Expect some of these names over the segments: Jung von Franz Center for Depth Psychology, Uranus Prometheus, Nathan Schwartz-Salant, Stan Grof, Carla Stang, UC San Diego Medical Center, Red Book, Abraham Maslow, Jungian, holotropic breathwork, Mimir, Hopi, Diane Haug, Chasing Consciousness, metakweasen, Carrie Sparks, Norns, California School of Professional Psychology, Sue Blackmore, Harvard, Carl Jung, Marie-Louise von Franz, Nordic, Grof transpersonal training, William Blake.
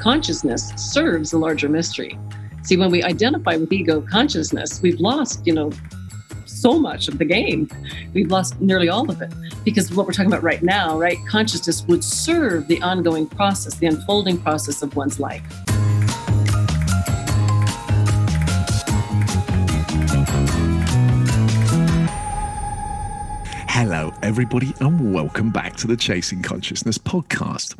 consciousness serves the larger mystery. See, when we identify with ego consciousness, we've lost, so much of the game. We've lost nearly all of it, because what we're talking about right now, right? Consciousness would serve the ongoing process, the unfolding process of one's life. Hello, everybody, and welcome back to the Chasing Consciousness podcast.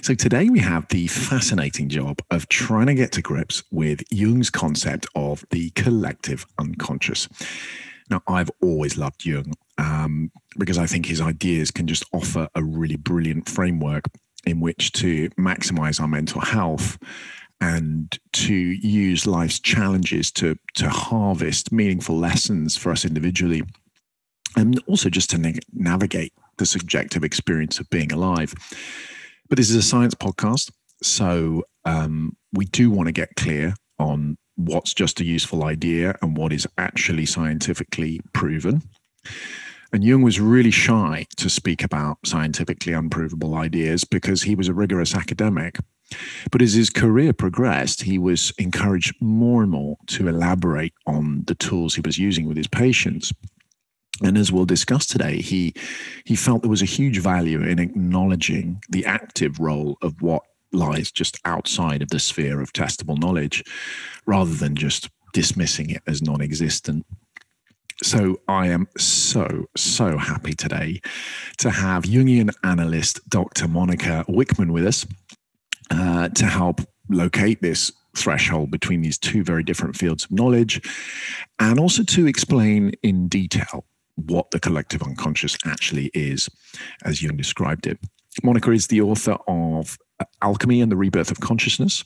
So today we have the fascinating job of trying to get to grips with Jung's concept of the collective unconscious. Now, I've always loved Jung because I think his ideas can just offer a really brilliant framework in which to maximize our mental health and to use life's challenges to harvest meaningful lessons for us individually, and also just to navigate the subjective experience of being alive. But this is a science podcast, so we do want to get clear on what's just a useful idea and what is actually scientifically proven. And Jung was really shy to speak about scientifically unprovable ideas because he was a rigorous academic. But as his career progressed, he was encouraged more and more to elaborate on the tools he was using with his patients. And as we'll discuss today, he felt there was a huge value in acknowledging the active role of what lies just outside of the sphere of testable knowledge, rather than just dismissing it as non-existent. So I am so happy today to have Jungian analyst Dr. Monica Wickman with us to help locate this threshold between these two very different fields of knowledge, and also to explain in detail what the collective unconscious actually is, as Jung described it. Monica is the author of Alchemy and the Rebirth of Consciousness,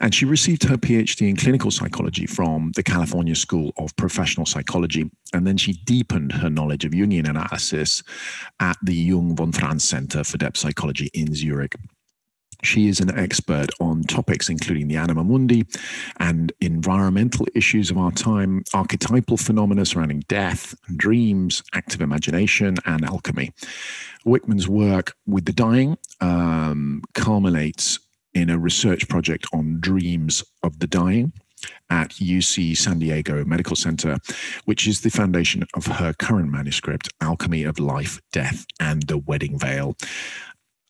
and she received her PhD in clinical psychology from the California School of Professional Psychology, and then she deepened her knowledge of Jungian analysis at the Jung von Franz Center for Depth Psychology in Zurich. She is an expert on topics including the anima mundi and environmental issues of our time, archetypal phenomena surrounding death, dreams, active imagination, and alchemy. Wickman's work with the dying culminates in a research project on dreams of the dying at UC San Diego Medical Center, which is the foundation of her current manuscript, Alchemy of Life, Death, and the Wedding Veil.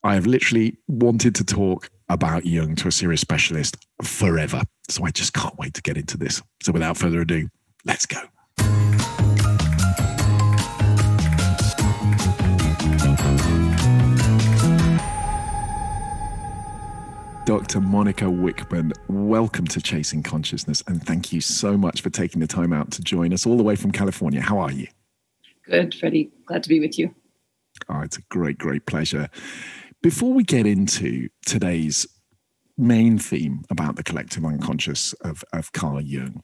I have literally wanted to talk about Jung to a serious specialist forever, so I just can't wait to get into this. So without further ado, let's go. Dr. Monica Wickman, welcome to Chasing Consciousness, and thank you so much for taking the time out to join us all the way from California. How are you? Good, Freddie. Glad to be with you. Oh, it's a great pleasure. Before we get into today's main theme about the collective unconscious of Carl Jung,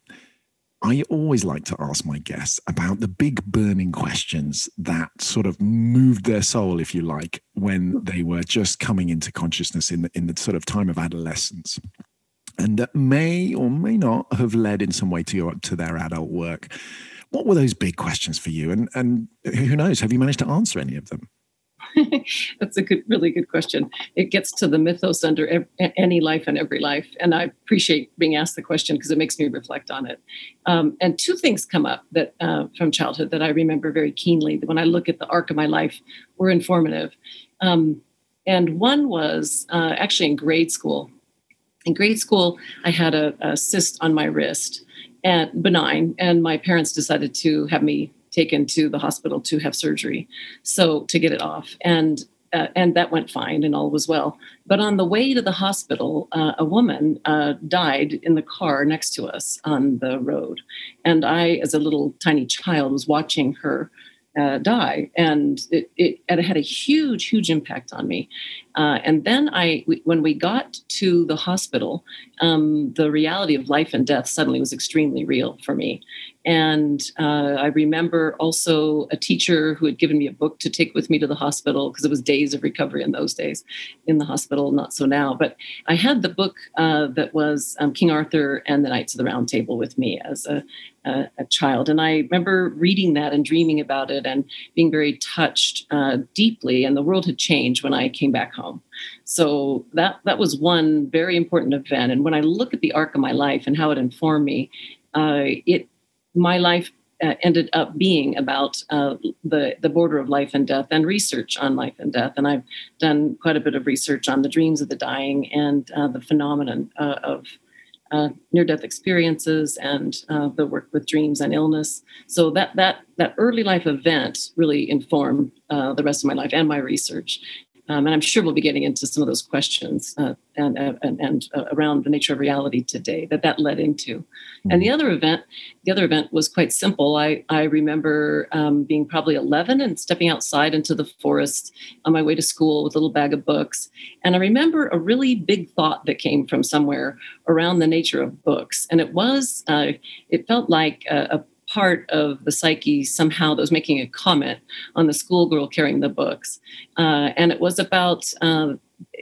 I always like to ask my guests about the big burning questions that sort of moved their soul, if you like, when they were just coming into consciousness in the sort of time of adolescence, and that may or may not have led in some way to their adult work. What were those big questions for you? And who knows, have you managed to answer any of them? That's a really good question. It gets to the mythos under any life and every life. And I appreciate being asked the question because it makes me reflect on it. And two things come up that from childhood that I remember very keenly, that when I look at the arc of my life, were informative. And one was actually in grade school. In grade school, I had a cyst on my wrist, and benign, and my parents decided to have me taken to the hospital to have surgery, so to get it off, and that went fine and all was well. But on the way to the hospital, a woman died in the car next to us on the road, and I, as a little tiny child, was watching her die, and it had a huge impact on me. And then when we got to the hospital, the reality of life and death suddenly was extremely real for me. And I remember also a teacher who had given me a book to take with me to the hospital, because it was days of recovery in those days in the hospital, not so now. But I had the book that was King Arthur and the Knights of the Round Table with me as a child. And I remember reading that and dreaming about it and being very touched deeply. And the world had changed when I came back home. So that was one very important event. And when I look at the arc of my life and how it informed me, my life ended up being about the border of life and death and research on life and death. And I've done quite a bit of research on the dreams of the dying and the phenomenon of near-death experiences and the work with dreams and illness. So that early life event really informed the rest of my life and my research. And I'm sure we'll be getting into some of those questions and around the nature of reality today that led into. Mm-hmm. And the other event was quite simple. I remember being probably 11 and stepping outside into the forest on my way to school with a little bag of books. And I remember a really big thought that came from somewhere around the nature of books. And it was, it felt like a part of the psyche somehow that was making a comment on the schoolgirl carrying the books. And it was about,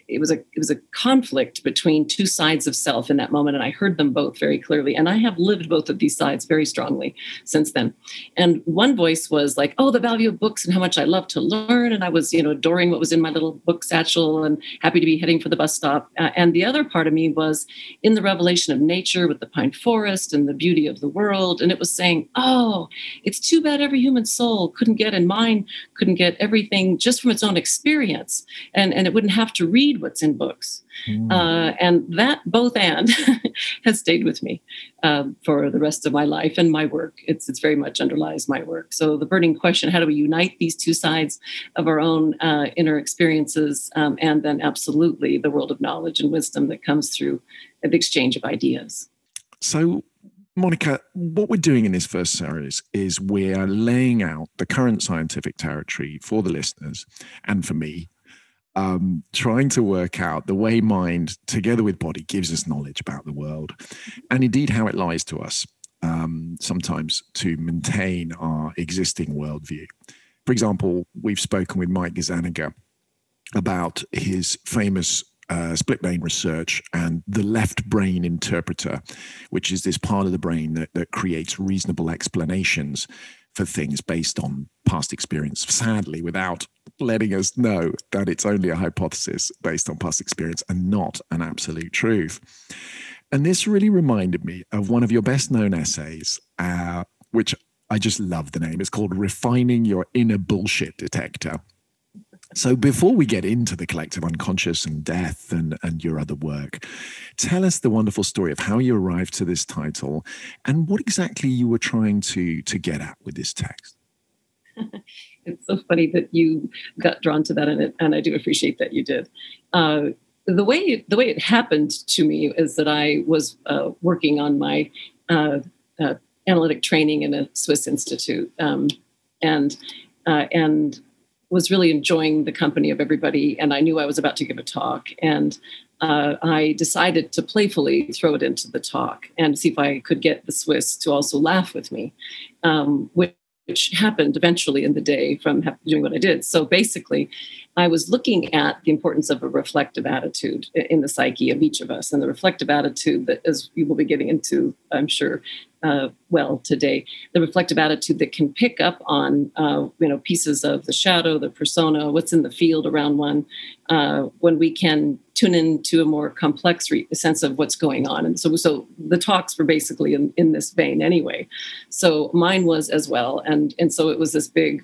it was a conflict between two sides of self in that moment. And I heard them both very clearly. And I have lived both of these sides very strongly since then. And one voice was like, oh, the value of books and how much I love to learn. And I was, adoring what was in my little book satchel and happy to be heading for the bus stop. And the other part of me was in the revelation of nature with the pine forest and the beauty of the world. And it was saying, oh, it's too bad every human soul couldn't get everything just from its own experience. And it wouldn't have to read what's in books. And that both and has stayed with me for the rest of my life and my work. It's very much underlies my work. So the burning question, how do we unite these two sides of our own inner experiences and then absolutely the world of knowledge and wisdom that comes through the exchange of ideas. So Monica, what we're doing in this first series is we are laying out the current scientific territory for the listeners and for me, trying to work out the way mind, together with body, gives us knowledge about the world and indeed how it lies to us, sometimes to maintain our existing worldview. For example, we've spoken with Mike Gazzaniga about his famous split brain research and the left brain interpreter, which is this part of the brain that creates reasonable explanations for things based on past experience, sadly, without letting us know that it's only a hypothesis based on past experience and not an absolute truth. And this really reminded me of one of your best known essays, which I just love the name. It's called Refining Your Inner Bullshit Detector. So before we get into the collective unconscious and death and your other work, tell us the wonderful story of how you arrived to this title and what exactly you were trying to get at with this text. It's so funny that you got drawn to that, and I do appreciate that you did. The way it happened to me is that I was working on my analytic training in a Swiss institute and was really enjoying the company of everybody. And I knew I was about to give a talk. And I decided to playfully throw it into the talk and see if I could get the Swiss to also laugh with me, which happened eventually in the day from doing what I did. So basically, I was looking at the importance of a reflective attitude in the psyche of each of us. And the reflective attitude that, as we will be getting into, I'm sure, today, the reflective attitude that can pick up on, pieces of the shadow, the persona, what's in the field around one, when we can tune into a more complex sense of what's going on. And so the talks were basically in this vein anyway. So mine was as well. And so it was this big,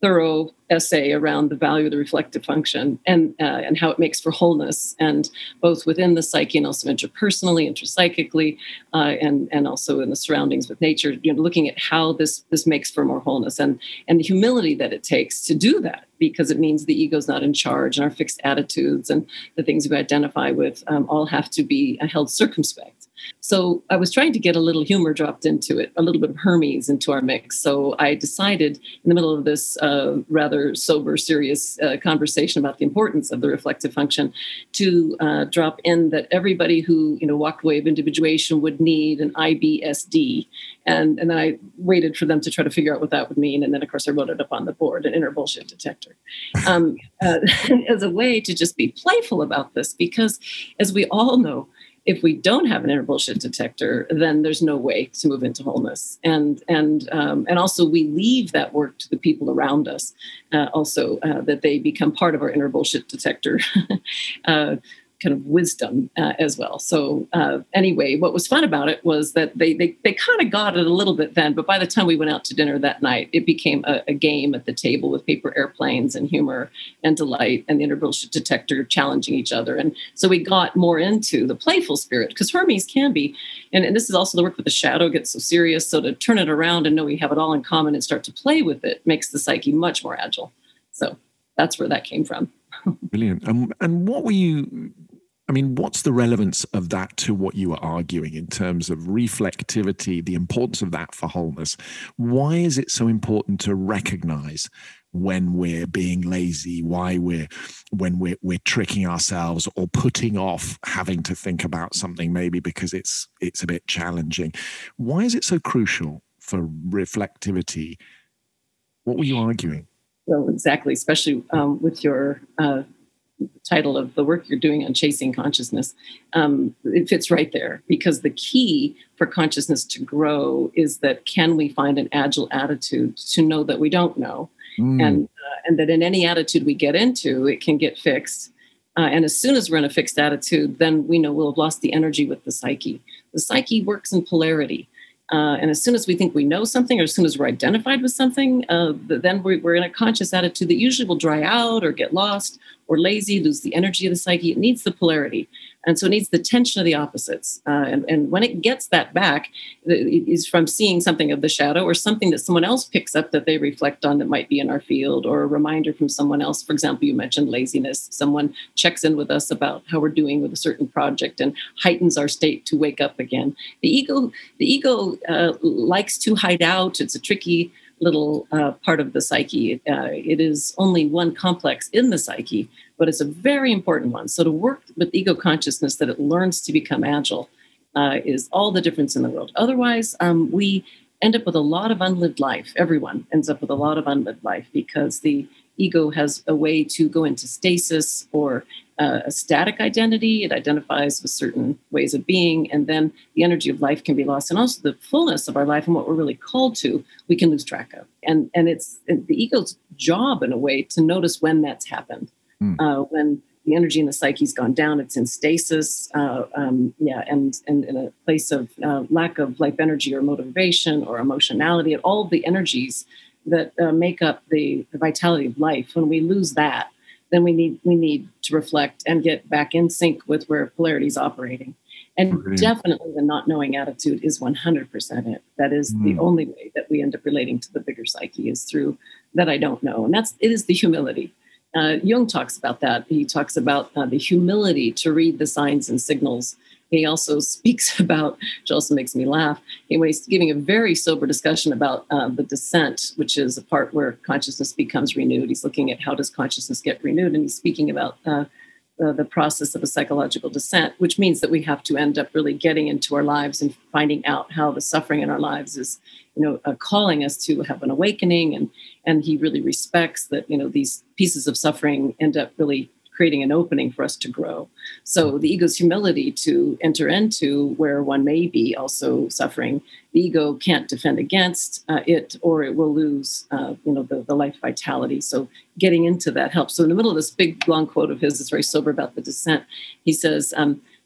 thorough essay around the value of the reflective function and how it makes for wholeness, and both within the psyche and also interpersonally, interpsychically, and also in the surroundings with nature, looking at how this makes for more wholeness and the humility that it takes to do that, because it means the ego's not in charge, and our fixed attitudes and the things we identify with all have to be held circumspect. So I was trying to get a little humor dropped into it, a little bit of Hermes into our mix. So I decided in the middle of this rather rather sober, serious conversation about the importance of the reflective function, to drop in that everybody who, you know, walked away of individuation would need an IBSD. And then I waited for them to try to figure out what that would mean. And then, of course, I wrote it up on the board, an inner bullshit detector, as a way to just be playful about this, because as we all know, if we don't have an inner bullshit detector, then there's no way to move into wholeness. And also we leave that work to the people around us, that they become part of our inner bullshit detector kind of wisdom as well. So anyway, what was fun about it was that they kind of got it a little bit then, but by the time we went out to dinner that night, it became a game at the table with paper airplanes and humor and delight and the inner bullshit detector challenging each other. And so we got more into the playful spirit, because Hermes can be, and this is also the work with the shadow gets so serious. So to turn it around and know we have it all in common and start to play with it makes the psyche much more agile. So that's where that came from. Brilliant. And what were you... I mean, what's the relevance of that to what you are arguing in terms of reflectivity, the importance of that for wholeness? Why is it so important to recognize when we're being lazy, when we're tricking ourselves or putting off having to think about something maybe because it's a bit challenging? Why is it so crucial for reflectivity? What were you arguing? Well, exactly, especially with your... title of the work you're doing on Chasing Consciousness, it fits right there, because the key for consciousness to grow is that can we find an agile attitude to know that we don't know, and that in any attitude we get into, it can get fixed. And as soon as we're in a fixed attitude, then we know we'll have lost the energy with the psyche. The psyche works in polarity. And as soon as we think we know something, or as soon as we're identified with something, then we're in a conscious attitude that usually will dry out or get lost or lazy, lose the energy of the psyche. It needs the polarity. And so it needs the tension of the opposites. And when it gets that back, it is from seeing something of the shadow or something that someone else picks up that they reflect on that might be in our field, or a reminder from someone else. For example, you mentioned laziness. Someone checks in with us about how we're doing with a certain project and heightens our state to wake up again. The ego likes to hide out. It's a tricky little part of the psyche. It is only one complex in the psyche, but it's a very important one. So to work with ego consciousness that it learns to become agile is all the difference in the world. Otherwise, we end up with a lot of unlived life. Everyone ends up with a lot of unlived life because the ego has a way to go into stasis or a static identity. It identifies with certain ways of being, and then the energy of life can be lost. And also the fullness of our life and what we're really called to, we can lose track of. And it's the ego's job, in a way, to notice when that's happened. When the energy in the psyche's gone down, it's in stasis, and in a place of lack of life energy or motivation or emotionality, and all the energies that make up the vitality of life. When we lose that, then we need to reflect and get back in sync with where polarity is operating. And definitely the not knowing attitude is 100% it. That is the only way that we end up relating to the bigger psyche, is through that I don't know. And it is the humility. Jung talks about that. He talks about the humility to read the signs and signals. He also speaks about, which also makes me laugh, anyway, he's giving a very sober discussion about the descent, which is a part where consciousness becomes renewed. He's looking at how does consciousness get renewed, and he's speaking about the process of a psychological descent, which means that we have to end up really getting into our lives and finding out how the suffering in our lives is, calling us to have an awakening. And he really respects that, these pieces of suffering end up really creating an opening for us to grow. So the ego's humility to enter into where one may be also suffering, the ego can't defend against it, or it will lose, the life vitality. So getting into that helps. So in the middle of this big, long quote of his, it's very sober about the descent. He says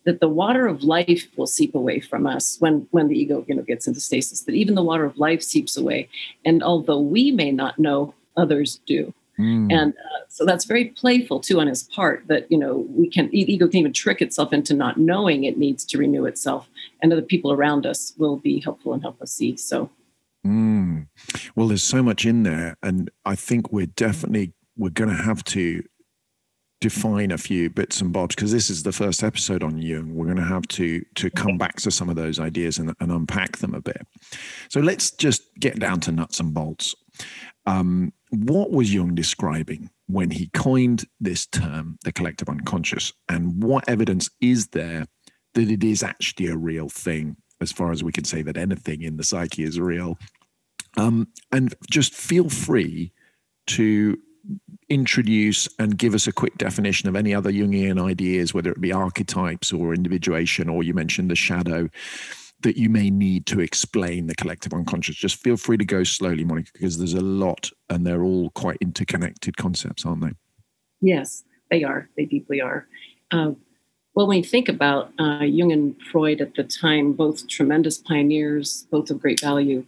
that the water of life will seep away from us when the ego, gets into stasis, that even the water of life seeps away. And although we may not know, others do. And so that's very playful too on his part, that, ego can even trick itself into not knowing it needs to renew itself, and other people around us will be helpful and help us see. So. Well, there's so much in there, and I think we're going to have to define a few bits and bobs, because this is the first episode on Jung. We're going to have to come back to some of those ideas and unpack them a bit. So let's just get down to nuts and bolts. what was Jung describing when he coined this term, the collective unconscious, and what evidence is there that it is actually a real thing, as far as we can say that anything in the psyche is real? And just feel free to introduce and give us a quick definition of any other Jungian ideas, whether it be archetypes or individuation, or you mentioned the shadow, that you may need to explain the collective unconscious. Just feel free to go slowly, Monica, because there's a lot and they're all quite interconnected concepts, aren't they? Yes, they are. They deeply are. Well, when we think about Jung and Freud at the time, both tremendous pioneers, both of great value,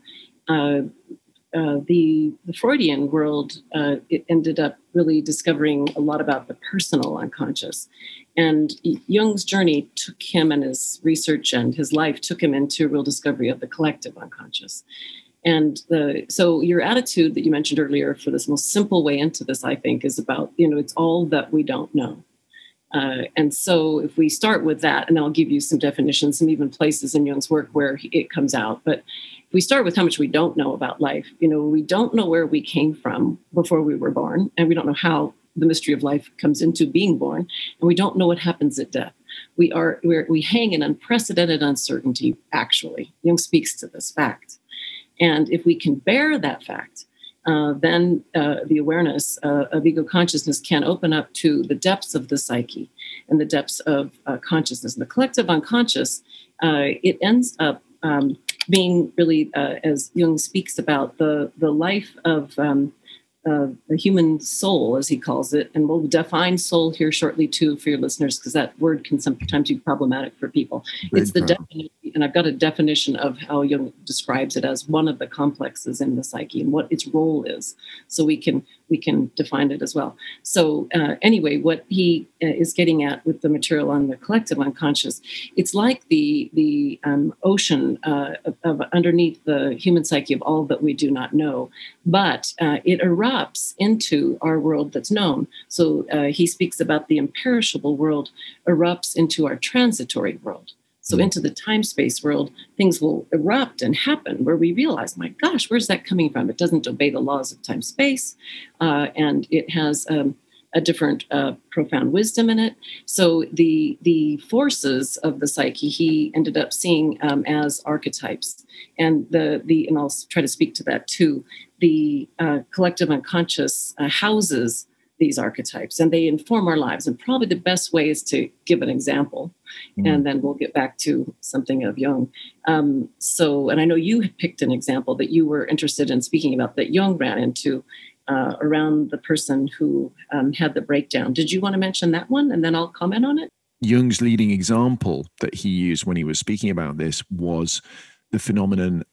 the Freudian world it ended up really discovering a lot about the personal unconscious. And Jung's journey took him, and his research and his life took him into a real discovery of the collective unconscious. And so your attitude that you mentioned earlier for this most simple way into this, I think, is about, it's all that we don't know. And so if we start with that, and I'll give you some definitions, some even places in Jung's work where it comes out. But if we start with how much we don't know about life, we don't know where we came from before we were born, and we don't know how the mystery of life comes into being born, and we don't know what happens at death. We hang in unprecedented uncertainty, actually. Jung speaks to this fact. And if we can bear that fact, then the awareness of ego consciousness can open up to the depths of the psyche and the depths of consciousness. And the collective unconscious, it ends up being really, as Jung speaks about, the life of the human soul, as he calls it. And we'll define soul here shortly, too, for your listeners, because that word can sometimes be problematic for people. Great. It's the definition, and I've got a definition of how Jung describes it as one of the complexes in the psyche and what its role is. So we can define it as well. So anyway, what he is getting at with the material on the collective unconscious, it's like the ocean of underneath the human psyche of all that we do not know, but it erupts into our world that's known. So he speaks about the imperishable world erupts into our transitory world. So into the time-space world, things will erupt and happen where we realize, my gosh, where's that coming from? It doesn't obey the laws of time-space, and it has a different profound wisdom in it. So the forces of the psyche he ended up seeing as archetypes, and and I'll try to speak to that too. The collective unconscious houses these archetypes, and they inform our lives. And probably the best way is to give an example, and then we'll get back to something of Jung. And I know you had picked an example that you were interested in speaking about that Jung ran into around the person who had the breakdown. Did you want to mention that one? And then I'll comment on it. Jung's leading example that he used when he was speaking about this was the phenomenon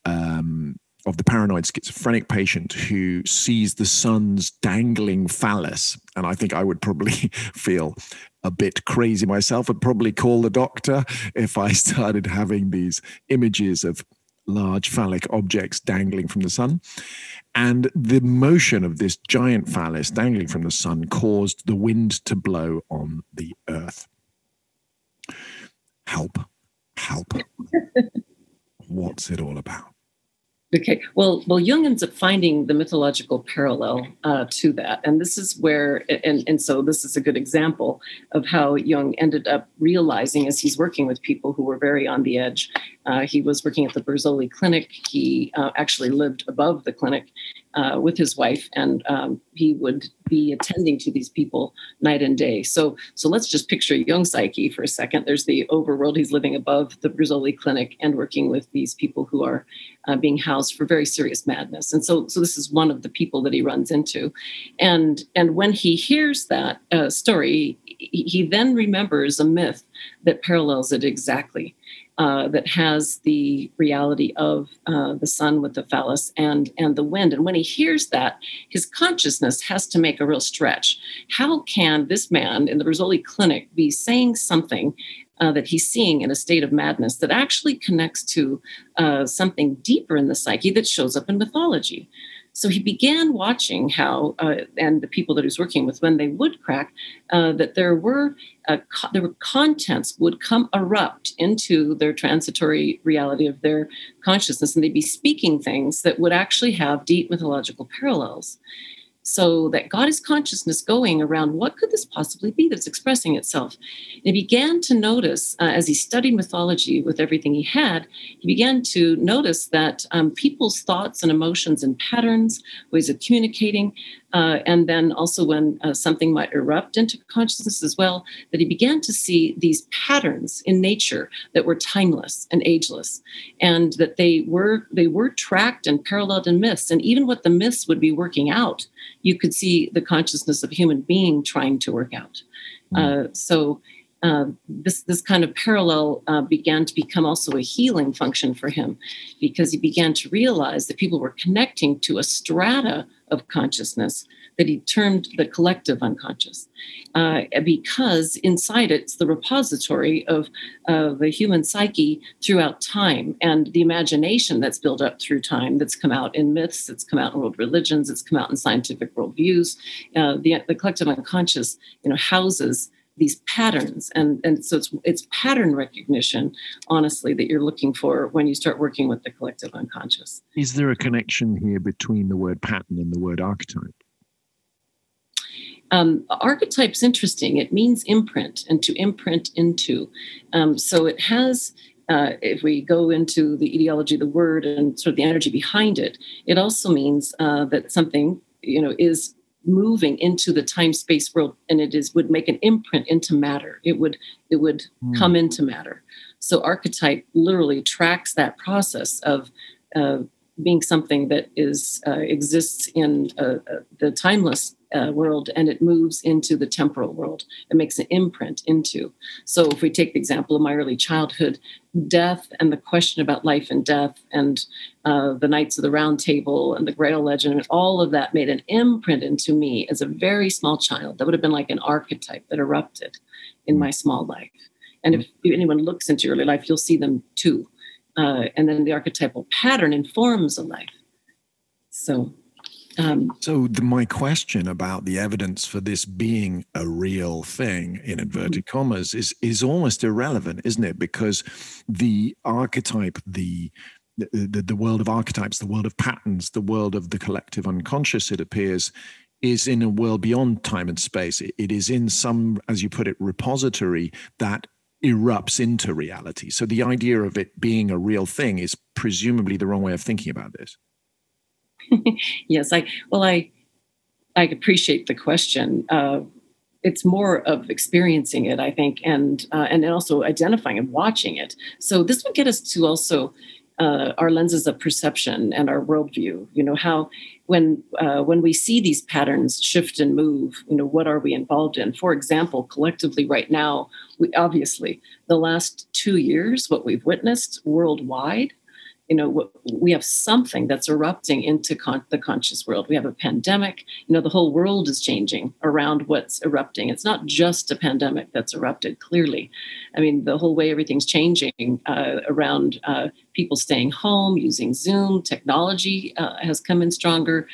of the paranoid schizophrenic patient who sees the son's dangling phallus. And I think I would probably feel a bit crazy myself. I'd probably call the doctor if I started having these images of large phallic objects dangling from the sun. And the motion of this giant phallus dangling from the sun caused the wind to blow on the earth. Help. What's it all about? Okay. Well, Jung ends up finding the mythological parallel to that. And this is where, and so this is a good example of how Jung ended up realizing as he's working with people who were very on the edge. He was working at the Burghölzli Clinic. He actually lived above the clinic with his wife, and he would be attending to these people night and day. So let's just picture Jung's psyche for a second. There's the overworld. He's living above the Burghölzli Clinic and working with these people who are being housed for very serious madness. And so this is one of the people that he runs into. And when he hears that story, he then remembers a myth that parallels it exactly. That has the reality of the sun with the phallus and the wind. And when he hears that, his consciousness has to make a real stretch. How can this man in the Burghölzli Clinic be saying something that he's seeing in a state of madness that actually connects to something deeper in the psyche that shows up in mythology? So he began watching how, and the people that he was working with, when they would crack, that there were contents would come erupt into their transitory reality of their consciousness, and they'd be speaking things that would actually have deep mythological parallels. So that God is consciousness going around, what could this possibly be that's expressing itself? And he began to notice, as he studied mythology with everything he had, he began to notice that people's thoughts and emotions and patterns, ways of communicating, and then also when something might erupt into consciousness as well, that he began to see these patterns in nature that were timeless and ageless, and that they were tracked and paralleled in myths. And even what the myths would be working out, you could see the consciousness of a human being trying to work out. This kind of parallel began to become also a healing function for him, because he began to realize that people were connecting to a strata of consciousness that he termed the collective unconscious, because inside it's the repository of the human psyche throughout time, and the imagination that's built up through time, that's come out in myths, that's come out in world religions, it's come out in scientific worldviews. The collective unconscious, houses these patterns, and so it's pattern recognition, honestly, that you're looking for when you start working with the collective unconscious. Is there a connection here between the word pattern and the word archetype? Archetype's interesting. It means imprint, and to imprint into. So it has, if we go into the etiology of the word and sort of the energy behind it, it also means that something, is moving into the time-space world, and would make an imprint into matter. It would come into matter. So archetype literally tracks that process of being something that is exists in the timeless world, and it moves into the temporal world. It makes an imprint into. So if we take the example of my early childhood, death and the question about life and death, and the Knights of the Round Table and the Grail legend, and all of that made an imprint into me as a very small child. That would have been like an archetype that erupted in my small life. And if anyone looks into your early life, you'll see them too. And then the archetypal pattern informs a life. So my question about the evidence for this being a real thing, in inverted commas, is almost irrelevant, isn't it? Because the archetype, the world of archetypes, the world of patterns, the world of the collective unconscious, it appears, is in a world beyond time and space. It is in some, as you put it, repository that erupts into reality. So the idea of it being a real thing is presumably the wrong way of thinking about this. Yes, I appreciate the question. It's more of experiencing it, I think, and also identifying and watching it. So this would get us to also our lenses of perception and our worldview. How when we see these patterns shift and move, what are we involved in? For example, collectively right now, we obviously the last 2 years, what we've witnessed worldwide. We have something that's erupting into the conscious world. We have a pandemic. The whole world is changing around what's erupting. It's not just a pandemic that's erupted, clearly. I mean, the whole way everything's changing around people staying home, using Zoom. Technology has come in stronger.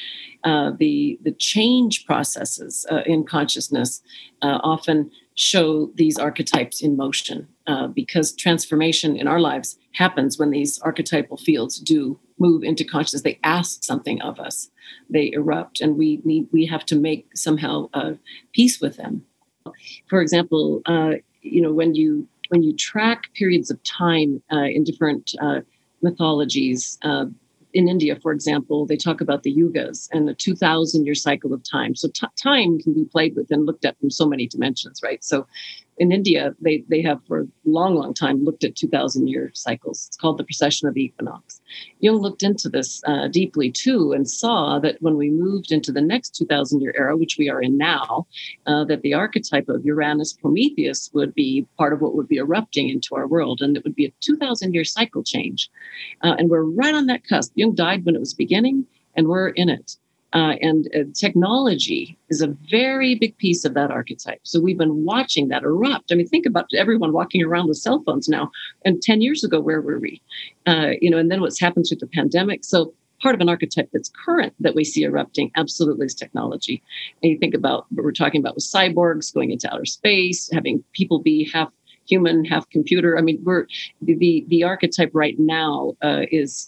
The change processes in consciousness often show these archetypes in motion, because transformation in our lives happens when these archetypal fields do move into consciousness. They ask something of us. They erupt, and we have to make somehow peace with them. For example, when you track periods of time in different mythologies. In India, for example, they talk about the yugas and the 2,000-year cycle of time. So time can be played with and looked at from so many dimensions, right? So in India, they have for a long, long time looked at 2,000-year cycles. It's called the precession of the equinox. Jung looked into this deeply, too, and saw that when we moved into the next 2,000-year era, which we are in now, that the archetype of Uranus Prometheus would be part of what would be erupting into our world, and it would be a 2,000-year cycle change. And we're right on that cusp. Jung died when it was beginning, and we're in it. And technology is a very big piece of that archetype. So we've been watching that erupt. I mean, think about everyone walking around with cell phones now. And 10 years ago, where were we? And then what's happened through the pandemic. So part of an archetype that's current that we see erupting absolutely is technology. And you think about what we're talking about with cyborgs going into outer space, having people be half human, half computer. I mean, the archetype right now is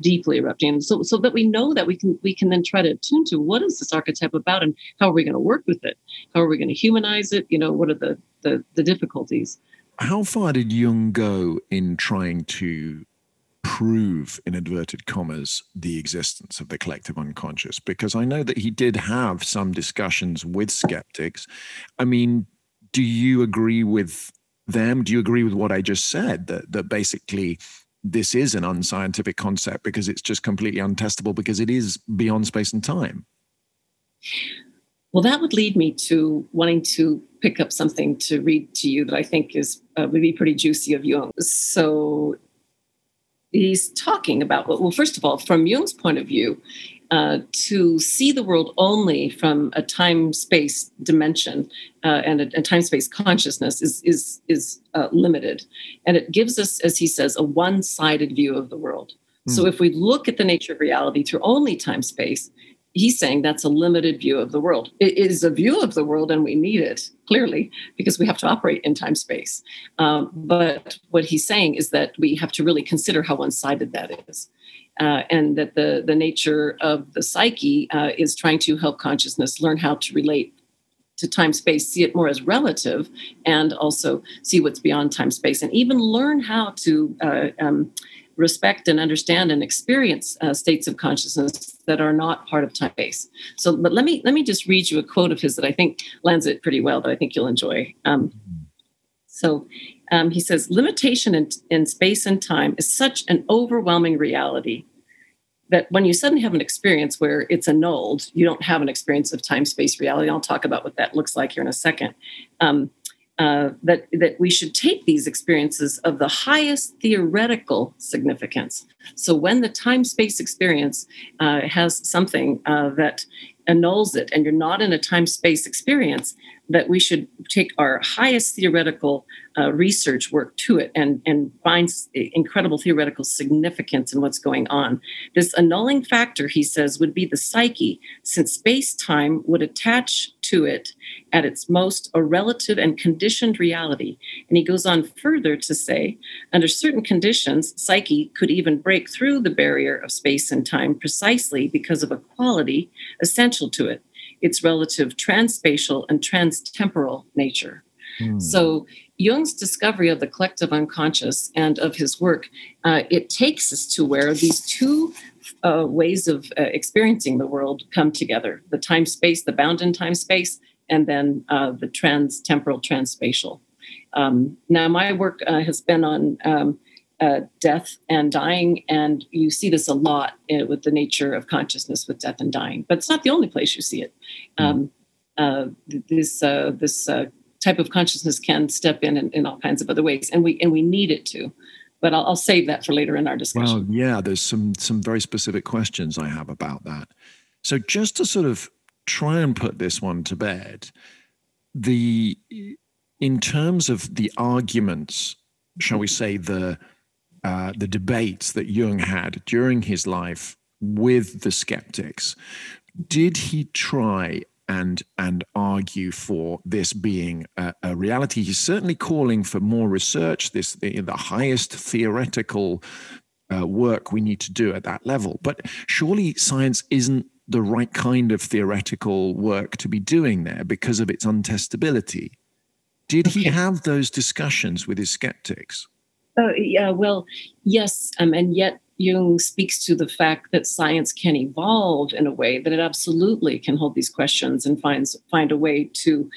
deeply erupting. So that we know that we can then try to attune to what is this archetype about and how are we going to work with it? How are we going to humanize it? You know, what are the difficulties? How far did Jung go in trying to prove, in inverted commas, the existence of the collective unconscious? Because I know that he did have some discussions with skeptics. I mean, do you agree with them? Do you agree with what I just said, that basically this is an unscientific concept because it's just completely untestable because it is beyond space and time? Well, that would lead me to wanting to pick up something to read to you that I think is would be pretty juicy of Jung. So he's talking about, well, first of all, from Jung's point of view, to see the world only from a time-space dimension and a time-space consciousness is limited. And it gives us, as he says, a one-sided view of the world. Mm. So if we look at the nature of reality through only time-space, he's saying that's a limited view of the world. It is a view of the world, and we need it, clearly, because we have to operate in time-space. But what he's saying is that we have to really consider how one-sided that is, and that the nature of the psyche is trying to help consciousness learn how to relate to time-space, see it more as relative, and also see what's beyond time-space, and even learn how to respect and understand and experience states of consciousness that are not part of time-space. So, but let me just read you a quote of his that I think lands it pretty well, that I think you'll enjoy. He says, limitation in space and time is such an overwhelming reality that when you suddenly have an experience where it's annulled, you don't have an experience of time-space reality. I'll talk about what that looks like here in a second. That we should take these experiences of the highest theoretical significance. So when the time-space experience has something that annuls it and you're not in a time-space experience, that we should take our highest theoretical research work to it and find incredible theoretical significance in what's going on. This annulling factor, he says, would be the psyche, since space-time would attach to it at its most a relative and conditioned reality. And he goes on further to say, under certain conditions, psyche could even break through the barrier of space and time precisely because of a quality essential to it, its relative transspatial and transtemporal nature. Hmm. So Jung's discovery of the collective unconscious and of his work, it takes us to where these two ways of experiencing the world come together, the time-space, the bound in time-space, and then the trans-temporal, trans-spatial. Now, my work has been on death and dying, and you see this a lot with the nature of consciousness with death and dying, but it's not the only place you see it. This type of consciousness can step in all kinds of other ways, and we need it to. But I'll save that for later in our discussion. Well, yeah, there's some very specific questions I have about that. So just to sort of try and put this one to bed, in terms of the arguments, shall we say, the debates that Jung had during his life with the skeptics, did he try and argue for this being a reality? He's certainly calling for more research, the highest theoretical work we need to do at that level. But surely science isn't the right kind of theoretical work to be doing there because of its untestability. Did he have those discussions with his skeptics? Yeah, well, yes, and yet Jung speaks to the fact that science can evolve in a way that it absolutely can hold these questions and find a way to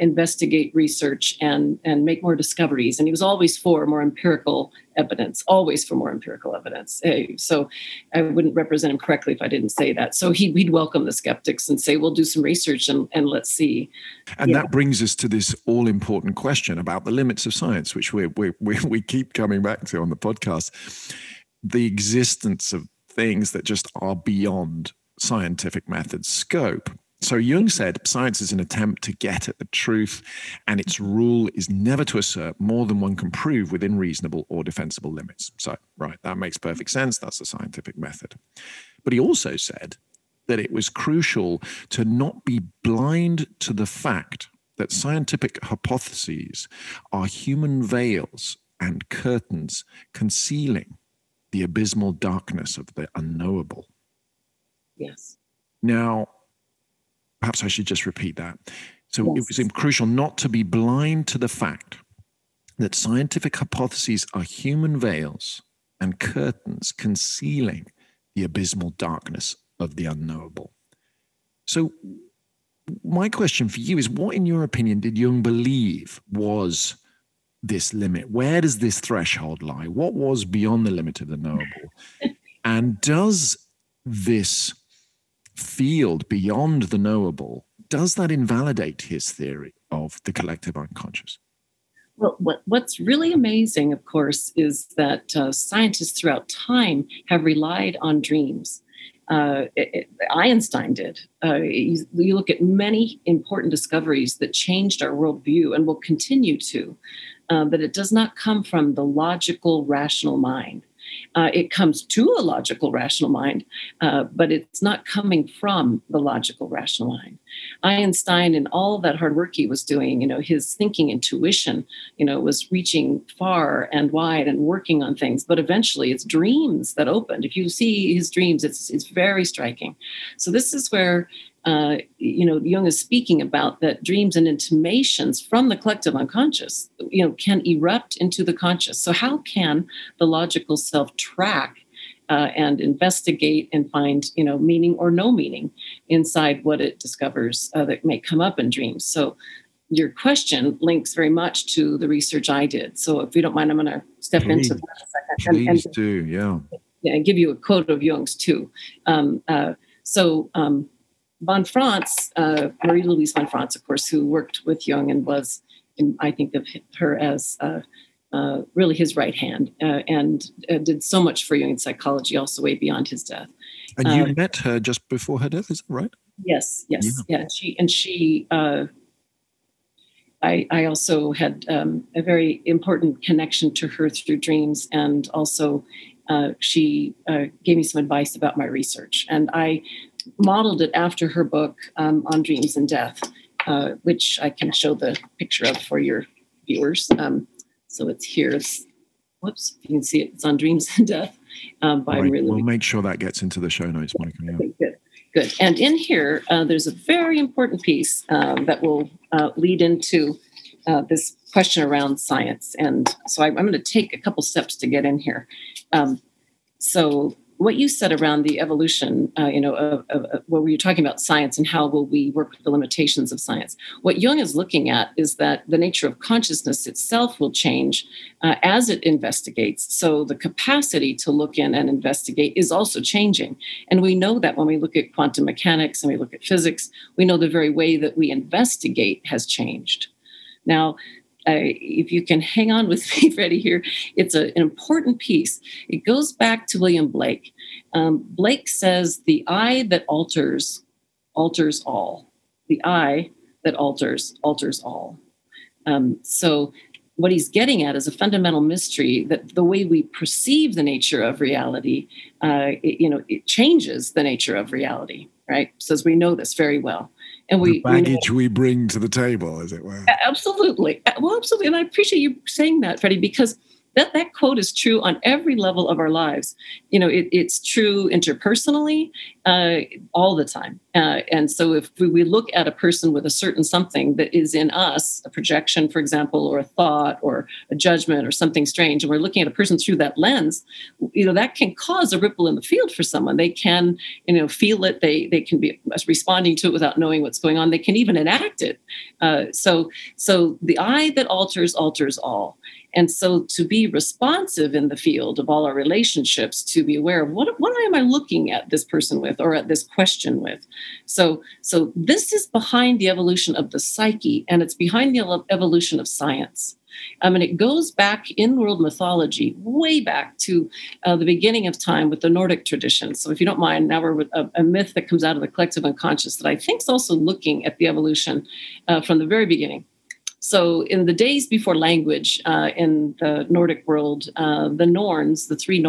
investigate, research, and make more discoveries. And he was always for more empirical evidence, always for more empirical evidence. So I wouldn't represent him correctly if I didn't say that. So he'd welcome the skeptics and say, we'll do some research and let's see. And yeah. That brings us to this all-important question about the limits of science, which we keep coming back to on the podcast. The existence of things that just are beyond scientific methods' scope. So Jung said science is an attempt to get at the truth, and its rule is never to assert more than one can prove within reasonable or defensible limits. So, right, that makes perfect sense. That's the scientific method. But he also said that it was crucial to not be blind to the fact that scientific hypotheses are human veils and curtains concealing the abysmal darkness of the unknowable. Yes. Now, perhaps I should just repeat that. So yes. It was crucial not to be blind to the fact that scientific hypotheses are human veils and curtains concealing the abysmal darkness of the unknowable. So my question for you is, what, in your opinion, did Jung believe was this limit? Where does this threshold lie? What was beyond the limit of the knowable? And does this field beyond the knowable, does that invalidate his theory of the collective unconscious? Well, what's really amazing, of course, is that scientists throughout time have relied on dreams. Einstein did. You look at many important discoveries that changed our worldview and will continue to, but it does not come from the logical, rational mind. It comes to a logical, rational mind, but it's not coming from the logical, rational mind. Einstein and all that hard work he was doing, his thinking, intuition, was reaching far and wide and working on things. But eventually it's dreams that opened. If you see his dreams, it's very striking. So this is where, Jung is speaking about that dreams and intimations from the collective unconscious, can erupt into the conscious. So how can the logical self track and investigate and find, meaning or no meaning inside what it discovers that may come up in dreams? So your question links very much to the research I did. So if you don't mind, I'm going to step into that a second. And give you a quote of Jung's too. Von Franz, Marie-Louise von Franz, of course, who worked with Jung and was, I think of her as really his right hand and did so much for Jung in psychology, also way beyond his death. And you met her just before her death, is that right? Yes. Yeah. I also had a very important connection to her through dreams, and also she gave me some advice about my research. And I modeled it after her book on dreams and death, which I can show the picture of for your viewers. So it's here. You can see it. It's on Dreams and Death. We'll make sure that gets into the show notes, Monica. Yeah. Okay, good. And in here, there's a very important piece that will lead into this question around science. And so I'm going to take a couple steps to get in here. What you said around the evolution, of what were you talking about science and how will we work with the limitations of science? What Jung is looking at is that the nature of consciousness itself will change as it investigates. So the capacity to look in and investigate is also changing. And we know that when we look at quantum mechanics and we look at physics, we know the very way that we investigate has changed. Now, if you can hang on with me, Freddie, here, it's an important piece. It goes back to William Blake. Blake says, the eye that alters, alters all. The eye that alters, alters all. So what he's getting at is a fundamental mystery that the way we perceive the nature of reality, it changes the nature of reality, right? Says we know this very well. And we bring to the table, as it were. Absolutely. Well, absolutely. And I appreciate you saying that, Freddie, because that quote is true on every level of our lives. It's true interpersonally all the time. And so if we look at a person with a certain something that is in us, a projection, for example, or a thought or a judgment or something strange, and we're looking at a person through that lens, that can cause a ripple in the field for someone. They can, feel it. They can be responding to it without knowing what's going on. They can even enact it. So the eye that alters, alters all. And so to be responsive in the field of all our relationships, to be aware of what am I looking at this person with or at this question with? So this is behind the evolution of the psyche, and it's behind the evolution of science. And it goes back in world mythology, way back to the beginning of time with the Nordic tradition. So if you don't mind, now we're with a myth that comes out of the collective unconscious that I think is also looking at the evolution from the very beginning. So in the days before language in the Nordic world, the Norns, the three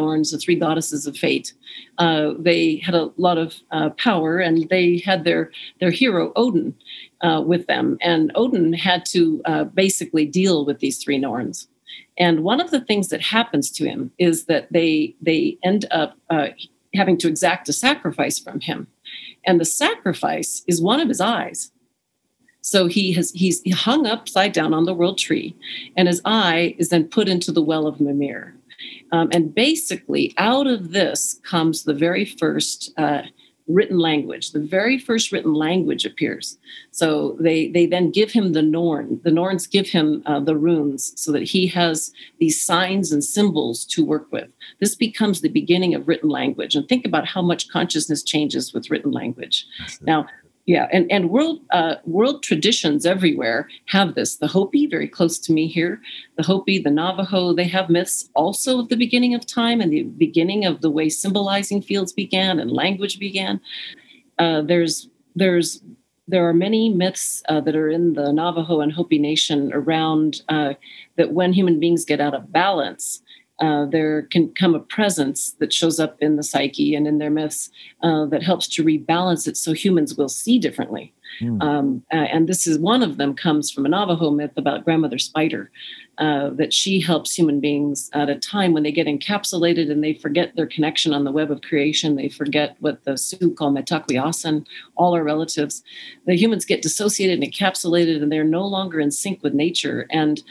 goddesses of fate, they had a lot of power, and they had their hero Odin with them. And Odin had to basically deal with these three Norns. And one of the things that happens to him is that they end up having to exact a sacrifice from him. And the sacrifice is one of his eyes. So he's hung upside down on the world tree, and his eye is then put into the well of Mimir. And basically, out of this comes the very first written language. The very first written language appears. So they then give him the Norn. The Norns give him the runes so that he has these signs and symbols to work with. This becomes the beginning of written language. And think about how much consciousness changes with written language. Now, yeah, and world traditions everywhere have this. The Hopi, very close to me here, the Hopi, the Navajo, they have myths also of the beginning of time and the beginning of the way symbolizing fields began and language began. There are many myths that are in the Navajo and Hopi Nation around that when human beings get out of balance, there can come a presence that shows up in the psyche and in their myths that helps to rebalance it so humans will see differently. And this is one of them comes from a Navajo myth about Grandmother Spider, that she helps human beings at a time when they get encapsulated and they forget their connection on the web of creation. They forget what the Sioux call metakweasen, all our relatives. The humans get dissociated and encapsulated, and they're no longer in sync with nature. And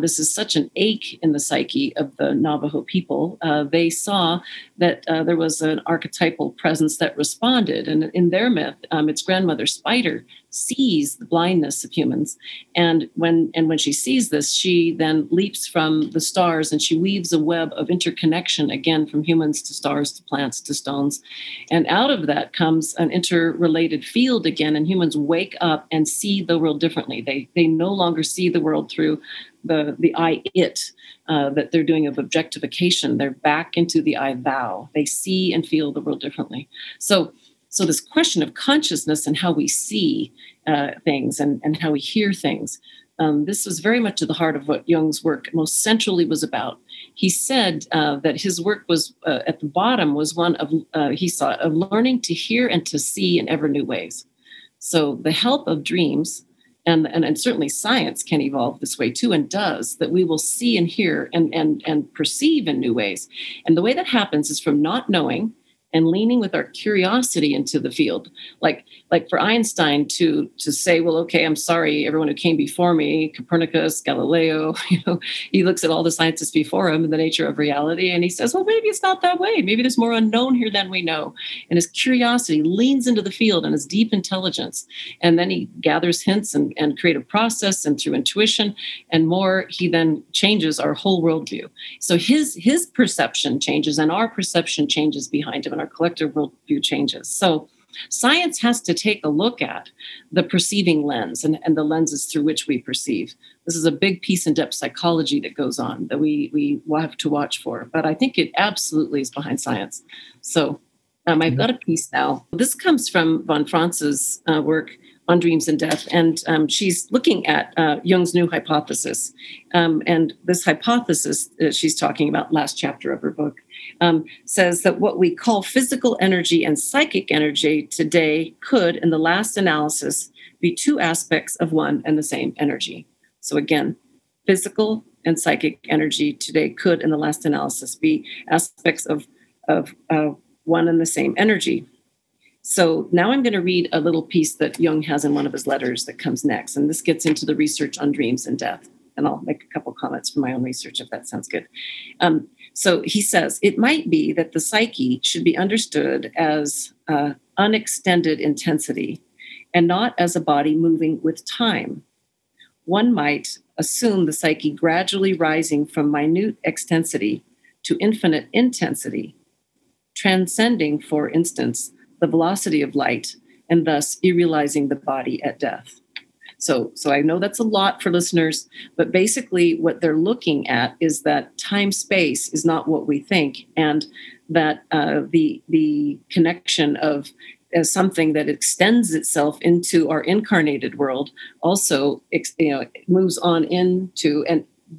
this is such an ache in the psyche of the Navajo people. They saw that there was an archetypal presence that responded. And in their myth, it's Grandmother Spider sees the blindness of humans, and when she sees this, she then leaps from the stars and she weaves a web of interconnection again from humans to stars to plants to stones, and out of that comes an interrelated field again. And humans wake up and see the world differently. They no longer see the world through the I it that they're doing of objectification. They're back into the I thou. They see and feel the world differently. So this question of consciousness and how we see things and how we hear things, this was very much at the heart of what Jung's work most centrally was about. He said that his work was, at the bottom, was one of, he saw, of learning to hear and to see in ever new ways. So the help of dreams, and certainly science can evolve this way too, and does, that we will see and hear and perceive in new ways. And the way that happens is from not knowing and leaning with our curiosity into the field. Like for Einstein to say, well, okay, I'm sorry, everyone who came before me, Copernicus, Galileo, he looks at all the scientists before him and the nature of reality. And he says, well, maybe it's not that way. Maybe there's more unknown here than we know. And his curiosity leans into the field and his deep intelligence. And then he gathers hints and creative process and through intuition and more, he then changes our whole worldview. So his perception changes and our perception changes behind him. Our collective worldview changes. So science has to take a look at the perceiving lens and the lenses through which we perceive. This is a big piece in depth psychology that goes on that we will have to watch for. But I think it absolutely is behind science. So I've got a piece now. This comes from von Franz's work on dreams and death. And she's looking at Jung's new hypothesis. And this hypothesis that she's talking about, last chapter of her book, says that what we call physical energy and psychic energy today could, in the last analysis, be two aspects of one and the same energy. So again, physical and psychic energy today could, in the last analysis, be aspects of one and the same energy. So now I'm going to read a little piece that Jung has in one of his letters that comes next. And this gets into the research on dreams and death. And I'll make a couple comments from my own research if that sounds good. So he says, it might be that the psyche should be understood as unextended intensity and not as a body moving with time. One might assume the psyche gradually rising from minute extensity to infinite intensity, transcending, for instance, the velocity of light, and thus irrealizing the body at death. So I know that's a lot for listeners, but basically what they're looking at is that time-space is not what we think, and that the connection of something that extends itself into our incarnated world also moves on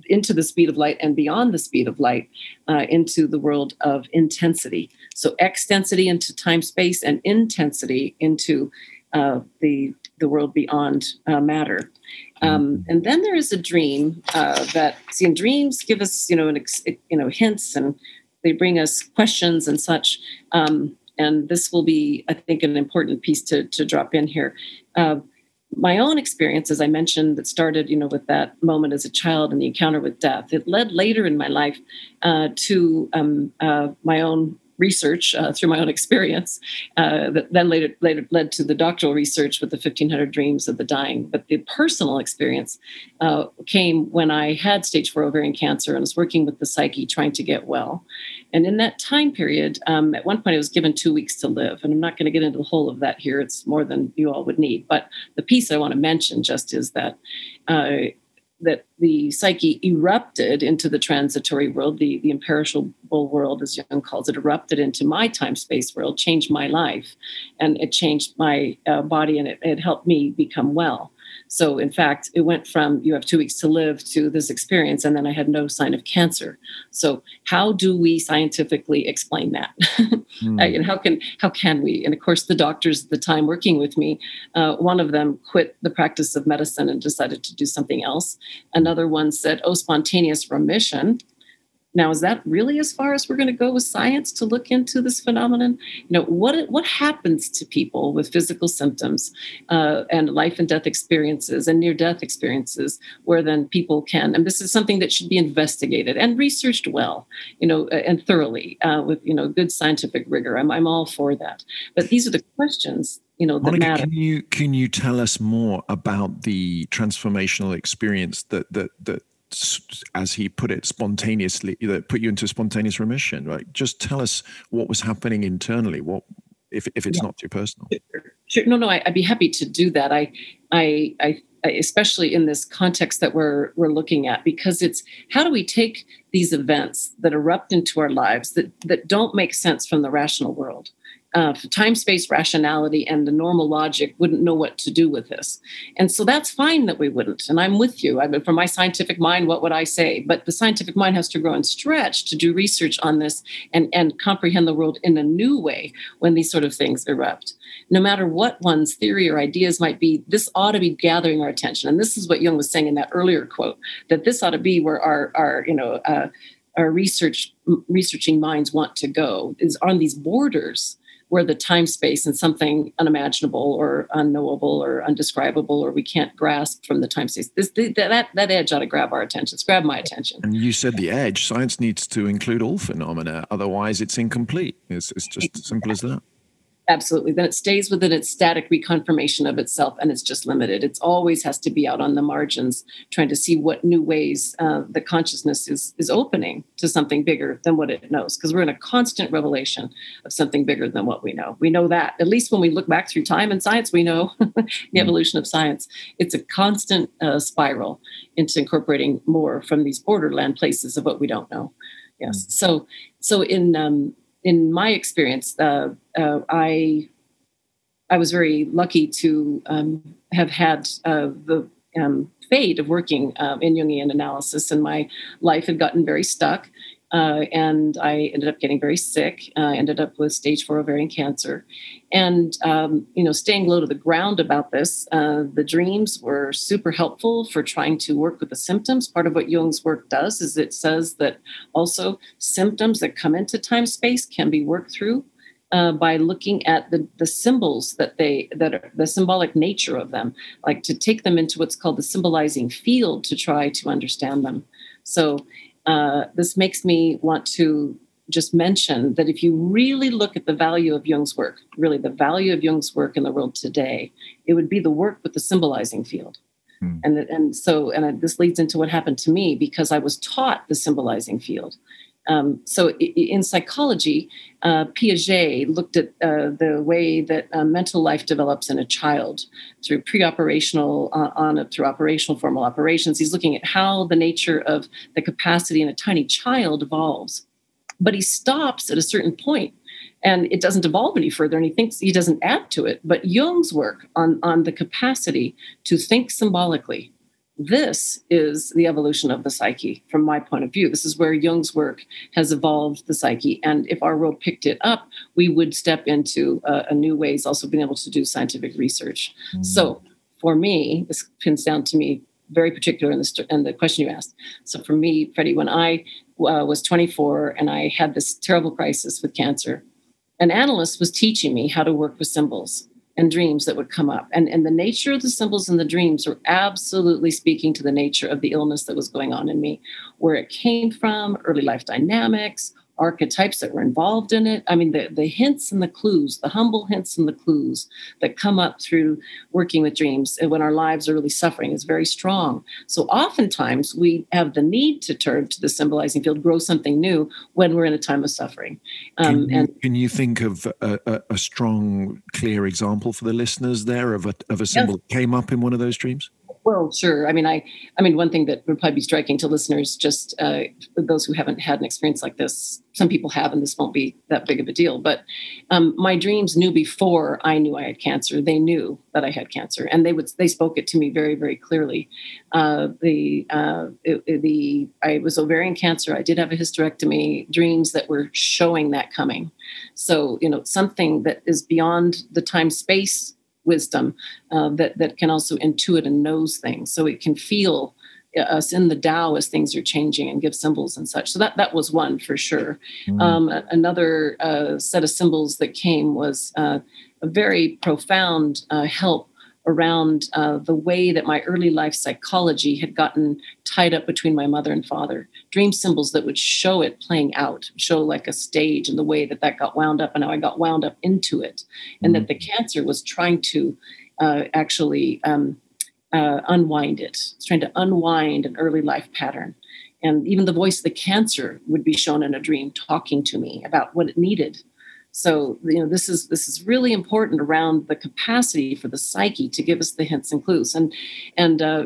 into the speed of light and beyond the speed of light, into the world of intensity. So extensity into time, space, and intensity into the world beyond matter. And then there is a dream that, see, and dreams give us, hints, and they bring us questions and such. And this will be, I think, an important piece to drop in here. My own experience, as I mentioned, that started, with that moment as a child and the encounter with death. It led later in my life to my own research through my own experience that then later led to the doctoral research with the 1500 dreams of the dying. But the personal experience came when I had stage 4 ovarian cancer and was working with the psyche trying to get well. And in that time period, at one point I was given 2 weeks to live. And I'm not going to get into the whole of that here. It's more than you all would need. But the piece I want to mention just is that that the psyche erupted into the transitory world, the imperishable world, as Jung calls it, erupted into my time-space world, changed my life, and it changed my body, and it helped me become well. So, in fact, it went from you have 2 weeks to live to this experience, and then I had no sign of cancer. So, how do we scientifically explain that? And how can we? And of course, the doctors at the time working with me, one of them quit the practice of medicine and decided to do something else. Another one said, "Oh, spontaneous remission." Now, is that really as far as we're going to go with science to look into this phenomenon? What happens to people with physical symptoms and life and death experiences and near-death experiences where then people can, and this is something that should be investigated and researched well, and thoroughly with, good scientific rigor. I'm all for that. But these are the questions, Monica, that matter. Can you tell us more about the transformational experience that as he put it, spontaneously, that put you into spontaneous remission, right? Just tell us what was happening internally, if it's not too personal. Sure. No, I'd be happy to do that. I especially in this context that we're looking at, because it's how do we take these events that erupt into our lives that don't make sense from the rational world? Time-space rationality and the normal logic wouldn't know what to do with this. And so that's fine that we wouldn't. And I'm with you. From my scientific mind, what would I say? But the scientific mind has to grow and stretch to do research on this and comprehend the world in a new way when these sort of things erupt. No matter what one's theory or ideas might be, this ought to be gathering our attention. And this is what Jung was saying in that earlier quote, that this ought to be where our researching minds want to go, is on these borders where the time space and something unimaginable or unknowable or undescribable or we can't grasp from the time space. That edge ought to grab our attention. It's grabbed my attention. And you said the edge. Science needs to include all phenomena. Otherwise, it's incomplete. It's just as simple as that. Absolutely. Then it stays within its static reconfirmation of itself, and it's just limited. It always has to be out on the margins, trying to see what new ways the consciousness is opening to something bigger than what it knows, because we're in a constant revelation of something bigger than what we know. We know that, at least when we look back through time and science, we know the evolution of science. It's a constant spiral into incorporating more from these borderland places of what we don't know. Yes. So in my experience, I was very lucky to have had the fate of working in Jungian analysis, and my life had gotten very stuck, and I ended up getting very sick. I ended up with stage 4 ovarian cancer, and staying low to the ground about this. The dreams were super helpful for trying to work with the symptoms. Part of what Jung's work does is it says that also symptoms that come into time space can be worked through by looking at the symbols that are the symbolic nature of them, like to take them into what's called the symbolizing field to try to understand them. So this makes me want to just mention that if you really look at the value of Jung's work, really the value of Jung's work in the world today, it would be the work with the symbolizing field. And this leads into what happened to me, because I was taught the symbolizing field. So in psychology, Piaget looked at the way that mental life develops in a child through pre-operational on up through operational formal operations. He's looking at how the nature of the capacity in a tiny child evolves, but he stops at a certain point. And it doesn't evolve any further, and he thinks he doesn't add to it. But Jung's work on the capacity to think symbolically, this is the evolution of the psyche from my point of view. This is where Jung's work has evolved the psyche. And if our world picked it up, we would step into a new ways, also being able to do scientific research. So for me, this pins down to me very particular in the question you asked. So for me, Freddie, when I was 24 and I had this terrible crisis with cancer, an analyst was teaching me how to work with symbols and dreams that would come up. And the nature of the symbols and the dreams were absolutely speaking to the nature of the illness that was going on in me, where it came from, early life dynamics, archetypes that were involved in it. I mean, the hints and the clues, the humble hints and the clues that come up through working with dreams and when our lives are really suffering is very strong. So oftentimes we have the need to turn to the symbolizing field, grow something new when we're in a time of suffering. Can you think of a strong, clear example for the listeners there of a symbol that came up in one of those dreams? Well, sure. I mean, I mean, one thing that would probably be striking to listeners, just those who haven't had an experience like this, some people have, and this won't be that big of a deal, but my dreams knew before I knew I had cancer. They knew that I had cancer, and they spoke it to me very, very clearly. I was ovarian cancer. I did have a hysterectomy, dreams that were showing that coming. So, you know, something that is beyond the time space wisdom that can also intuit and knows things. So it can feel us in the Tao as things are changing and give symbols and such. So that was one for sure. Mm. Another set of symbols that came was a very profound help around the way that my early life psychology had gotten tied up between my mother and father. Dream symbols that would show it playing out, show like a stage and the way that got wound up and how I got wound up into it. And that the cancer was trying to actually unwind it. It's trying to unwind an early life pattern. And even the voice of the cancer would be shown in a dream talking to me about what it needed. So, you know, this is really important around the capacity for the psyche to give us the hints and clues. And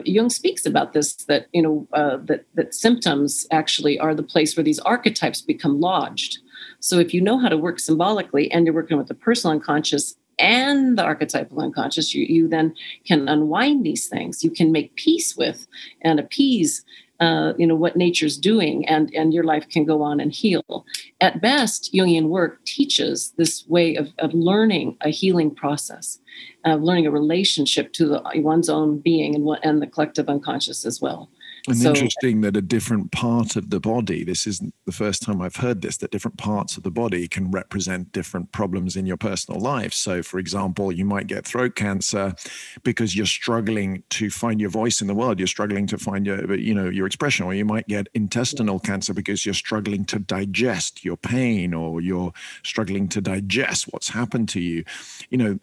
Jung speaks about this, that, you know, that symptoms actually are the place where these archetypes become lodged. So if you know how to work symbolically and you're working with the personal unconscious and the archetypal unconscious, you then can unwind these things. You can make peace with and appease what nature's doing, and your life can go on and heal. At best, Jungian work teaches this way of learning a healing process, of learning a relationship to one's own being and the collective unconscious as well. And so, interesting that a different part of the body, this isn't the first time I've heard this, that different parts of the body can represent different problems in your personal life. So, for example, you might get throat cancer because you're struggling to find your voice in the world. You're struggling to find your expression, or you might get intestinal cancer because you're struggling to digest your pain, or you're struggling to digest what's happened to you. You know,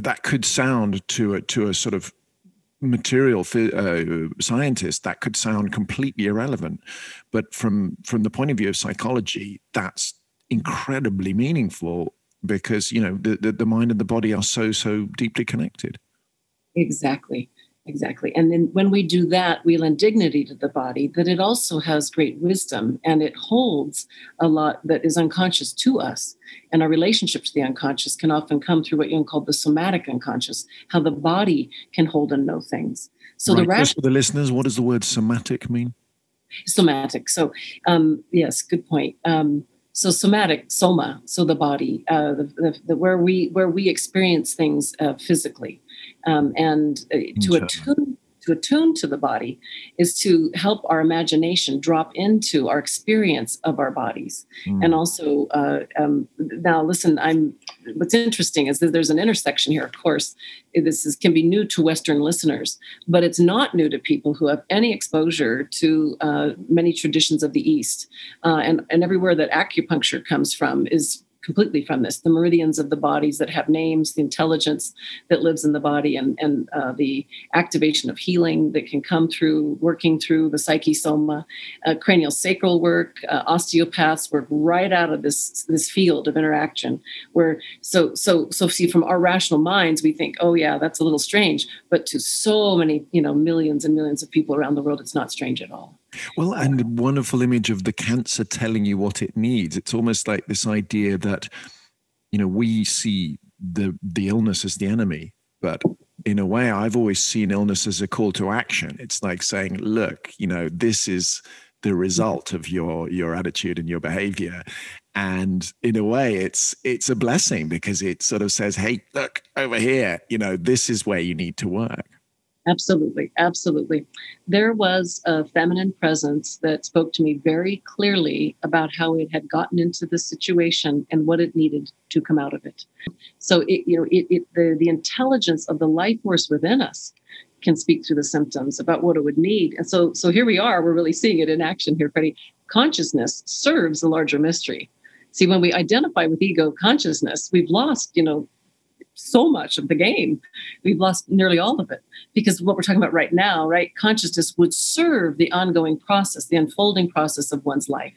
that could sound to a sort of material scientist, that could sound completely irrelevant, but from the point of view of psychology, that's incredibly meaningful because, you know, the mind and the body are so deeply connected. Exactly. And then when we do that, we lend dignity to the body, that it also has great wisdom and it holds a lot that is unconscious to us. And our relationship to the unconscious can often come through what Jung called the somatic unconscious, how the body can hold and know things. So right. Just for the listeners, what does the word somatic mean? Somatic. So, yes, good point. So somatic, soma, so the body, where we experience things physically. To attune to the body is to help our imagination drop into our experience of our bodies. Mm. And also, now listen, what's interesting is that there's an intersection here. Of course, this can be new to Western listeners, but it's not new to people who have any exposure to many traditions of the East. And everywhere that acupuncture comes from is completely from this, the meridians of the bodies that have names, the intelligence that lives in the body, and the activation of healing that can come through working through the psyche, soma, cranial sacral work. Osteopaths work right out of this field of interaction. Where so see, from our rational minds we think, oh yeah, that's a little strange, but to so many, you know, millions and millions of people around the world, it's not strange at all. Well, and the wonderful image of the cancer telling you what it needs. It's almost like this idea that, you know, we see the illness as the enemy, but in a way I've always seen illness as a call to action. It's like saying, look, you know, this is the result of your attitude and your behavior. And in a way it's a blessing because it sort of says, hey, look over here, you know, this is where you need to work. Absolutely. Absolutely. There was a feminine presence that spoke to me very clearly about how it had gotten into the situation and what it needed to come out of it. So, the intelligence of the life force within us can speak through the symptoms about what it would need. And so here we are, we're really seeing it in action here, Freddie. Consciousness serves the larger mystery. See, when we identify with ego consciousness, we've lost, so much of the game. We've lost nearly all of it, because what we're talking about right now, right? Consciousness would serve the ongoing process, the unfolding process of one's life.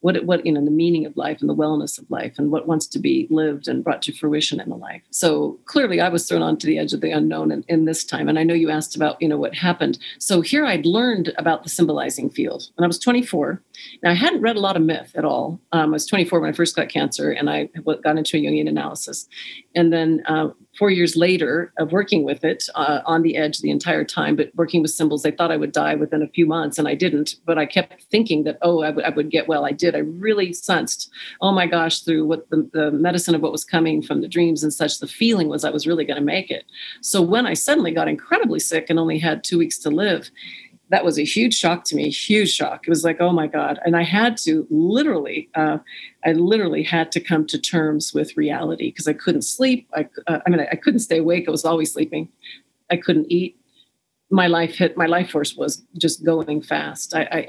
What the meaning of life and the wellness of life and what wants to be lived and brought to fruition in the life. So clearly I was thrown onto the edge of the unknown in this time. And I know you asked about, what happened. So here I'd learned about the symbolizing field when I was 24. Now I hadn't read a lot of myth at all. I was 24 when I first got cancer and I got into a Jungian analysis. And then 4 years later of working with it on the edge the entire time, but working with symbols, I thought I would die within a few months and I didn't, but I kept thinking that, I would get well. I did. I really sensed, oh my gosh, through what the medicine of what was coming from the dreams and such, the feeling was I was really going to make it. So when I suddenly got incredibly sick and only had 2 weeks to live, that was a huge shock to me, huge shock. It was like, oh my God. And I had to literally had to come to terms with reality because I couldn't sleep. I couldn't stay awake. I was always sleeping. I couldn't eat. My life force was just going fast. I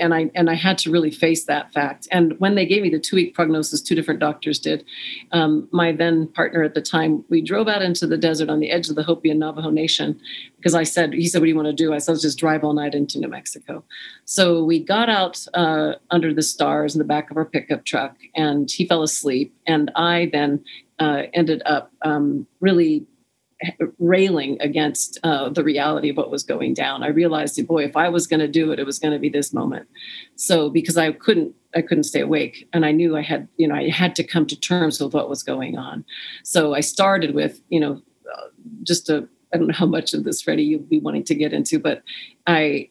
had to really face that fact. And when they gave me the 2-week prognosis, two different doctors did. My then partner at the time, we drove out into the desert on the edge of the Hopi and Navajo Nation because he said, what do you want to do? I said, let's just drive all night into New Mexico. So we got out under the stars in the back of our pickup truck and he fell asleep. And I then ended up really railing against the reality of what was going down. I realized that, boy, if I was going to do it, it was going to be this moment. So because I couldn't stay awake and I knew I had, I had to come to terms with what was going on. So I started with, I don't know how much of this, Freddie, you'll be wanting to get into, but I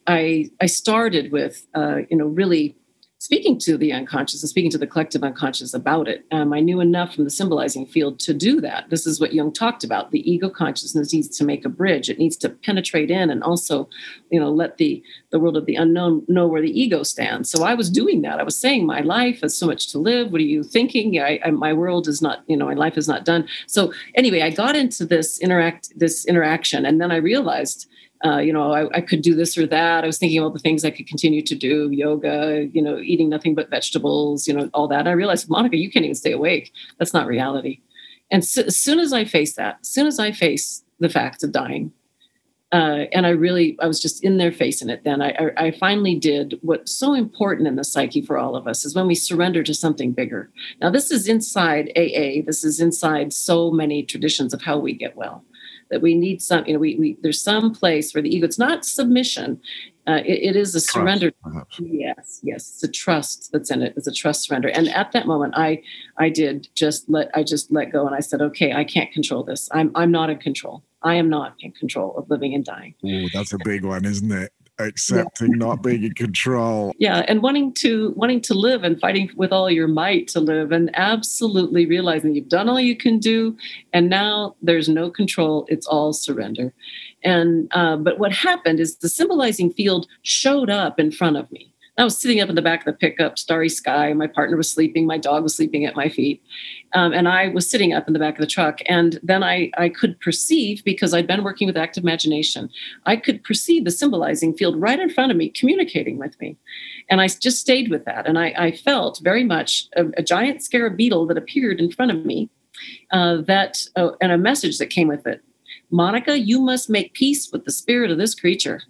started with, really speaking to the unconscious and speaking to the collective unconscious about it. I knew enough from the symbolizing field to do that. This is what Jung talked about. The ego consciousness needs to make a bridge. It needs to penetrate in and also, let the world of the unknown know where the ego stands. So I was doing that. I was saying my life has so much to live. What are you thinking? My world is not, my life is not done. So anyway, I got into this interaction. And then I realized, I could do this or that. I was thinking about the things I could continue to do, yoga, eating nothing but vegetables, all that. And I realized, Monica, you can't even stay awake. That's not reality. And so, as soon as I faced that, as soon as I faced the fact of dying, and I was just in there facing it then, I finally did what's so important in the psyche for all of us is when we surrender to something bigger. Now, this is inside AA. This is inside so many traditions of how we get well. That we need some, there's some place where the ego, it's not submission. It is a surrender. Perhaps. Yes. It's a trust that's in it. It's a trust surrender. And at that moment, I just let go. And I said, okay, I can't control this. I'm not in control. I am not in control of living and dying. Oh, that's a big one, isn't it? Accepting not being in control. Yeah, and wanting to live and fighting with all your might to live and absolutely realizing you've done all you can do and now there's no control, it's all surrender. And but what happened is the symbolizing field showed up in front of me. I was sitting up in the back of the pickup, starry sky. My partner was sleeping. My dog was sleeping at my feet. And I was sitting up in the back of the truck. And then I could perceive, because I'd been working with active imagination, I could perceive the symbolizing field right in front of me, communicating with me. And I just stayed with that. And I felt very much a giant scarab beetle that appeared in front of me and a message that came with it. Monica, you must make peace with the spirit of this creature.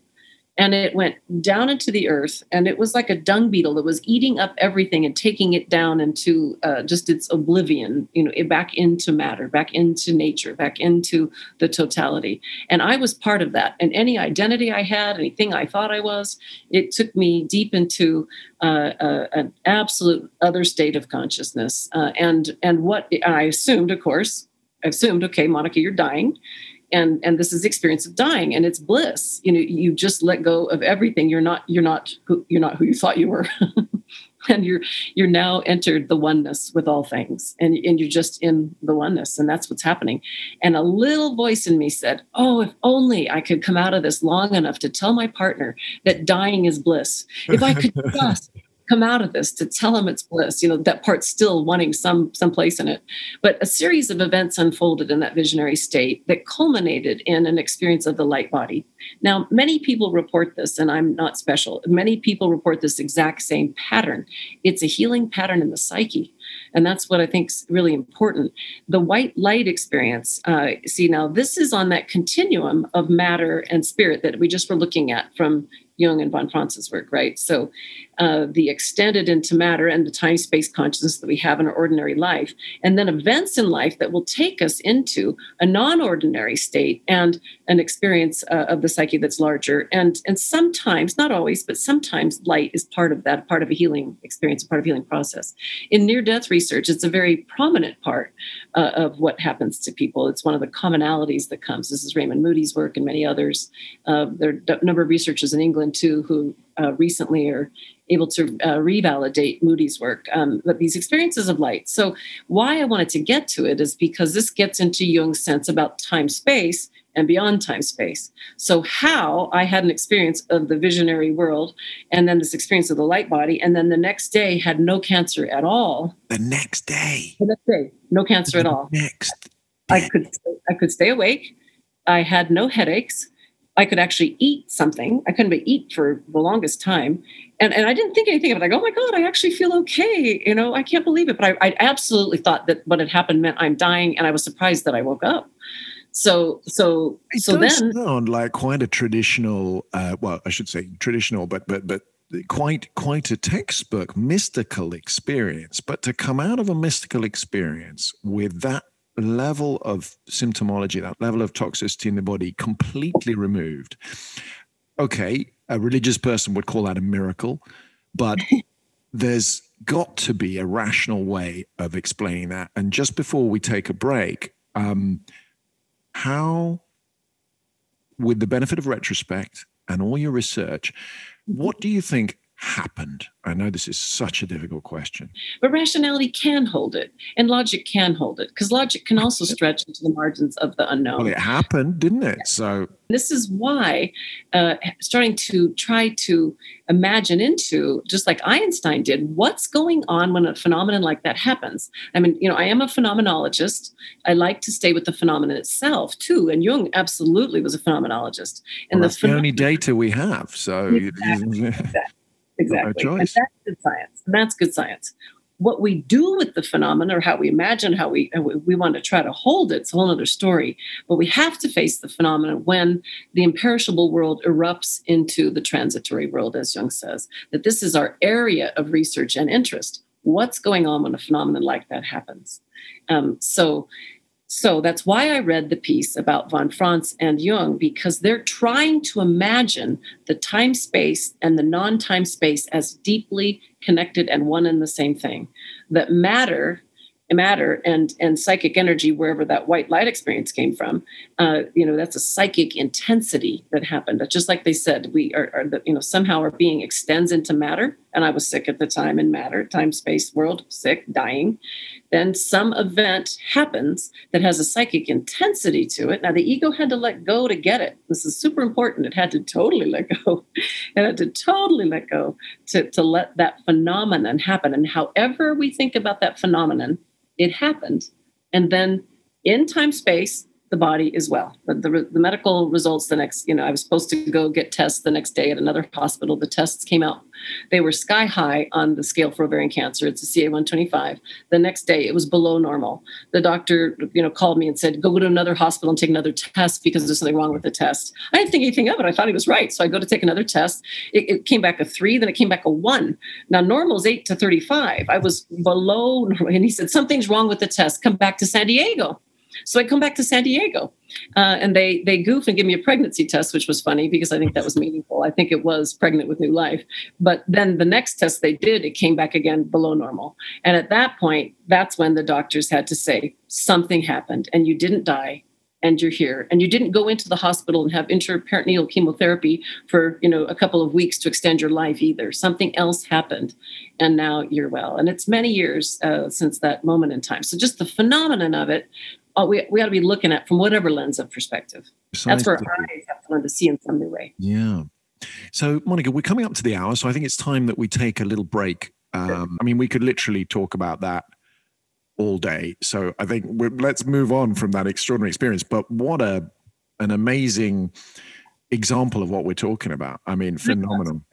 And it went down into the earth, and it was like a dung beetle that was eating up everything and taking it down into just its oblivion, back into matter, back into nature, back into the totality. And I was part of that. And any identity I had, anything I thought I was, it took me deep into an absolute other state of consciousness. And what I assumed, of course, okay, Monica, you're dying. And this is the experience of dying, and it's bliss. You just let go of everything. You're not who you thought you were. and you're now entered the oneness with all things, and you're just in the oneness, and that's what's happening. And a little voice in me said, oh, if only I could come out of this long enough to tell my partner that dying is bliss. If I could just come out of this to tell him it's bliss, you know, that part's still wanting some place in it. But a series of events unfolded in that visionary state that culminated in an experience of the light body. Now, many people report this, and I'm not special. Many people report this exact same pattern. It's a healing pattern in the psyche. And that's what I think is really important. The white light experience, see, now this is on that continuum of matter and spirit that we just were looking at from Jung and von Franz's work, right? So the extended into matter and the time-space consciousness that we have in our ordinary life, and then events in life that will take us into a non-ordinary state and an experience of the psyche that's larger. And sometimes, not always, but sometimes light is part of that, part of a healing experience, part of a healing process. In near-death research, it's a very prominent part of what happens to people. It's one of the commonalities that comes. This is Raymond Moody's work and many others. There are a number of researchers in England too, who recently are able to revalidate Moody's work, but these experiences of light. So why I wanted to get to it is because this gets into Jung's sense about time-space and beyond time-space. So how I had an experience of the visionary world, and then this experience of the light body, and then the next day had no cancer at all. The next day, no cancer at all. I could stay awake. I had no headaches. I could actually eat something. I couldn't eat for the longest time. And I didn't think anything of it. Like, oh my God, I actually feel okay. You know, I can't believe it. But I absolutely thought that what had happened meant I'm dying. And I was surprised that I woke up. So it does then sound like quite a traditional, well, I should say traditional, but quite a textbook mystical experience. But to come out of a mystical experience with that level of symptomology, that level of toxicity in the body completely removed. Okay, a religious person would call that a miracle, but there's got to be a rational way of explaining that. And just before we take a break, how, with the benefit of retrospect and all your research, what do you think happened? I know this is such a difficult question. But rationality can hold it, and logic can hold it, because logic can also stretch into the margins of the unknown. Well, it happened, didn't it? Yeah. So this is why starting to try to imagine into, just like Einstein did, what's going on when a phenomenon like that happens. I mean, you know, I am a phenomenologist. I like to stay with the phenomenon itself, too. And Jung absolutely was a phenomenologist. And well, that's the only data we have. So exactly. Exactly. And that's good science. What we do with the phenomena, or how we imagine, how we want to try to hold it, it's a whole other story. But we have to face the phenomena when the imperishable world erupts into the transitory world, as Jung says, that this is our area of research and interest. What's going on when a phenomenon like that happens? So that's why I read the piece about von Franz and Jung, because they're trying to imagine the time-space and the non-time-space as deeply connected and one and the same thing. That matter and psychic energy, wherever that white light experience came from, you know, that's a psychic intensity that happened. Just like they said, we are you know, somehow our being extends into matter. And I was sick at the time in matter, time, space, world, sick, dying. Then some event happens that has a psychic intensity to it. Now, the ego had to let go to get it. This is super important. It had to totally let go. to let that phenomenon happen. And however we think about that phenomenon, it happened. And then in time, space, the body as well. The medical results the next, you know, I was supposed to go get tests the next day at another hospital. The tests came out. They were sky high on the scale for ovarian cancer. It's a CA-125. The next day, it was below normal. The doctor, you know, called me and said, go to another hospital and take another test because there's something wrong with the test. I didn't think anything of it. I thought he was right. So I go to take another test. It came back a 3, then it came back a 1. Now, normal is 8 to 35. I was below normal. And he said, something's wrong with the test. Come back to San Diego. So I come back to San Diego, and they goof and give me a pregnancy test, which was funny because I think that was meaningful. I think it was pregnant with new life. But then the next test they did, it came back again below normal. And at that point, that's when the doctors had to say something happened and you didn't die. and you're here. And you didn't go into the hospital and have intraperitoneal chemotherapy for, a couple of weeks to extend your life either. Something else happened, and now you're well. And it's many years since that moment in time. So just the phenomenon of it, we ought to be looking at from whatever lens of perspective. Precisely. That's where our eyes have to learn to see in some new way. Yeah. So, Monica, we're coming up to the hour, so I think it's time that we take a little break. I mean, we could literally talk about that all day. So I think let's move on from that extraordinary experience. But what an amazing example of what we're talking about. I mean, phenomenal.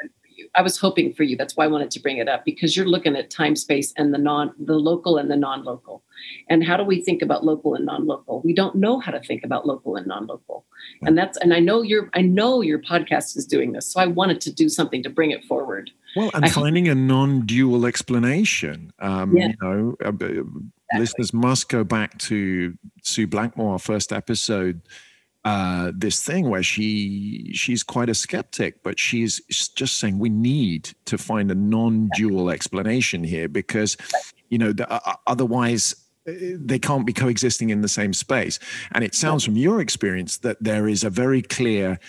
I was hoping for you. That's why I wanted to bring it up, because you're looking at time, space, and the local and the non-local. And how do we think about local and non-local? We don't know how to think about local and non-local. And I know your podcast is doing this. So I wanted to do something to bring it forward. Well, and finding a non-dual explanation. Listeners must go back to Sue Blackmore, our first episode. This thing where she's quite a skeptic, but she's just saying we need to find a non-dual explanation here, because otherwise they can't be coexisting in the same space. And it sounds from your experience that there is a very clear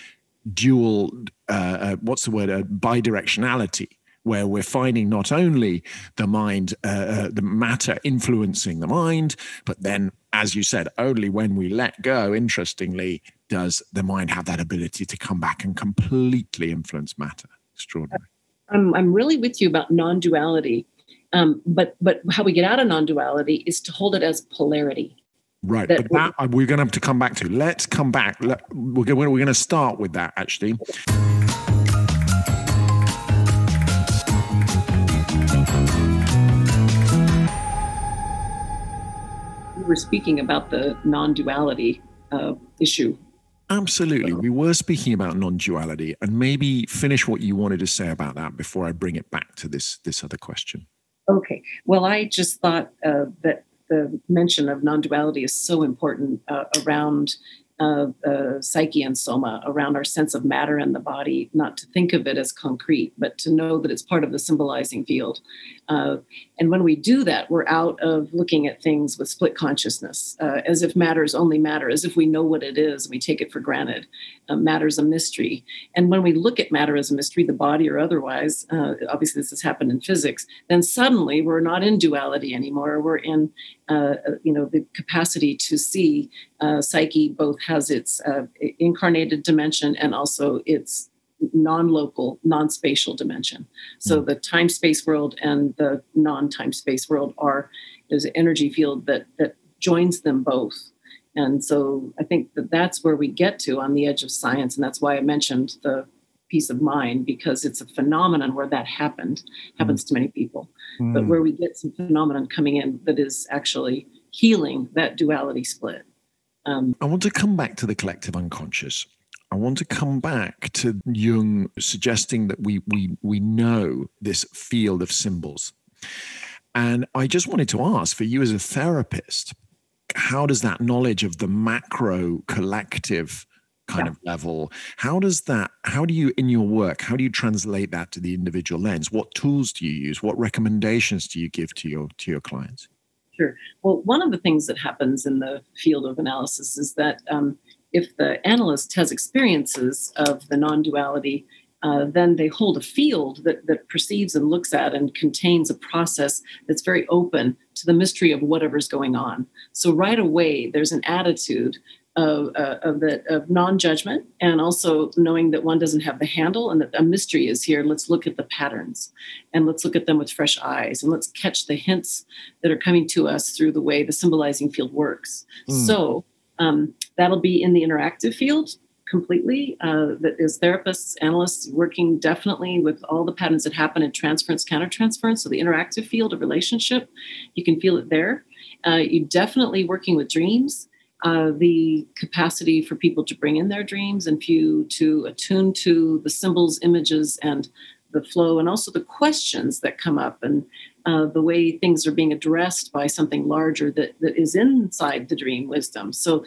dual, bidirectionality, where we're finding not only the mind, the matter influencing the mind, but then, as you said, only when we let go, interestingly, does the mind have that ability to come back and completely influence matter. Extraordinary. I'm really with you about non-duality, but how we get out of non-duality is to hold it as polarity. Right, but we're going to have to come back to. Let's come back. We're going to start with that, actually. We're speaking about the non-duality issue. Absolutely. We were speaking about non-duality, and maybe finish what you wanted to say about that before I bring it back to this other question. Okay. Well, I just thought that the mention of non-duality is so important around psyche and soma, around our sense of matter and the body, not to think of it as concrete, but to know that it's part of the symbolizing field. And when we do that, we're out of looking at things with split consciousness, as if matter is only matter, as if we know what it is and we take it for granted. Matter's a mystery. And when we look at matter as a mystery, the body or otherwise, obviously this has happened in physics, then suddenly we're not in duality anymore. We're in the capacity to see psyche both has its incarnated dimension and also its non-local, non-spatial dimension. So the time-space world and the non-time-space world there's an energy field that joins them both. And so I think that's where we get to on the edge of science. And that's why I mentioned the peace of mind, because it's a phenomenon where that happens to many people, but where we get some phenomenon coming in that is actually healing that duality split. I want to come back to the collective unconscious. I want to come back to Jung suggesting that we know this field of symbols. And I just wanted to ask, for you as a therapist, how does that knowledge of the macro collective kind of level, how do you translate that to the individual lens? What tools do you use? What recommendations do you give to your clients? Sure. Well, one of the things that happens in the field of analysis is that if the analyst has experiences of the non-duality, then they hold a field that perceives and looks at and contains a process that's very open to the mystery of whatever's going on. So right away, there's an attitude of non-judgment, and also knowing that one doesn't have the handle and that a mystery is here. Let's look at the patterns, and let's look at them with fresh eyes, and let's catch the hints that are coming to us through the way the symbolizing field works. So that'll be in the interactive field completely. That is therapists, analysts working definitely with all the patterns that happen in transference, countertransference. So the interactive field of relationship, you can feel it there. You definitely working with dreams. The capacity for people to bring in their dreams and to attune to the symbols, images, and the flow, and also the questions that come up, and the way things are being addressed by something larger that is inside the dream wisdom. So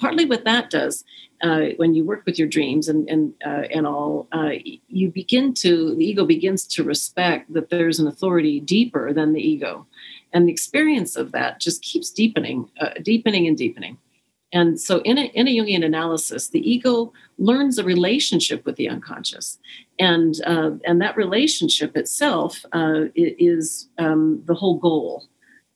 partly what that does, when you work with your dreams and all, the ego begins to respect that there's an authority deeper than the ego. And the experience of that just keeps deepening and deepening. And so in a Jungian analysis, the ego learns a relationship with the unconscious. And that relationship itself is the whole goal.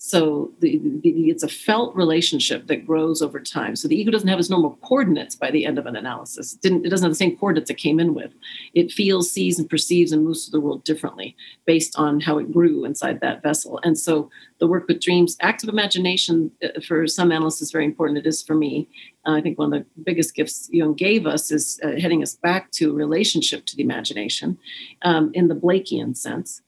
So it's a felt relationship that grows over time. So the ego doesn't have its normal coordinates by the end of an analysis. It doesn't have the same coordinates it came in with. It feels, sees, and perceives and moves through the world differently based on how it grew inside that vessel. And so the work with dreams, active imagination, for some analysts is very important. It is for me. I think one of the biggest gifts Jung gave us is heading us back to relationship to the imagination in the Blakean sense.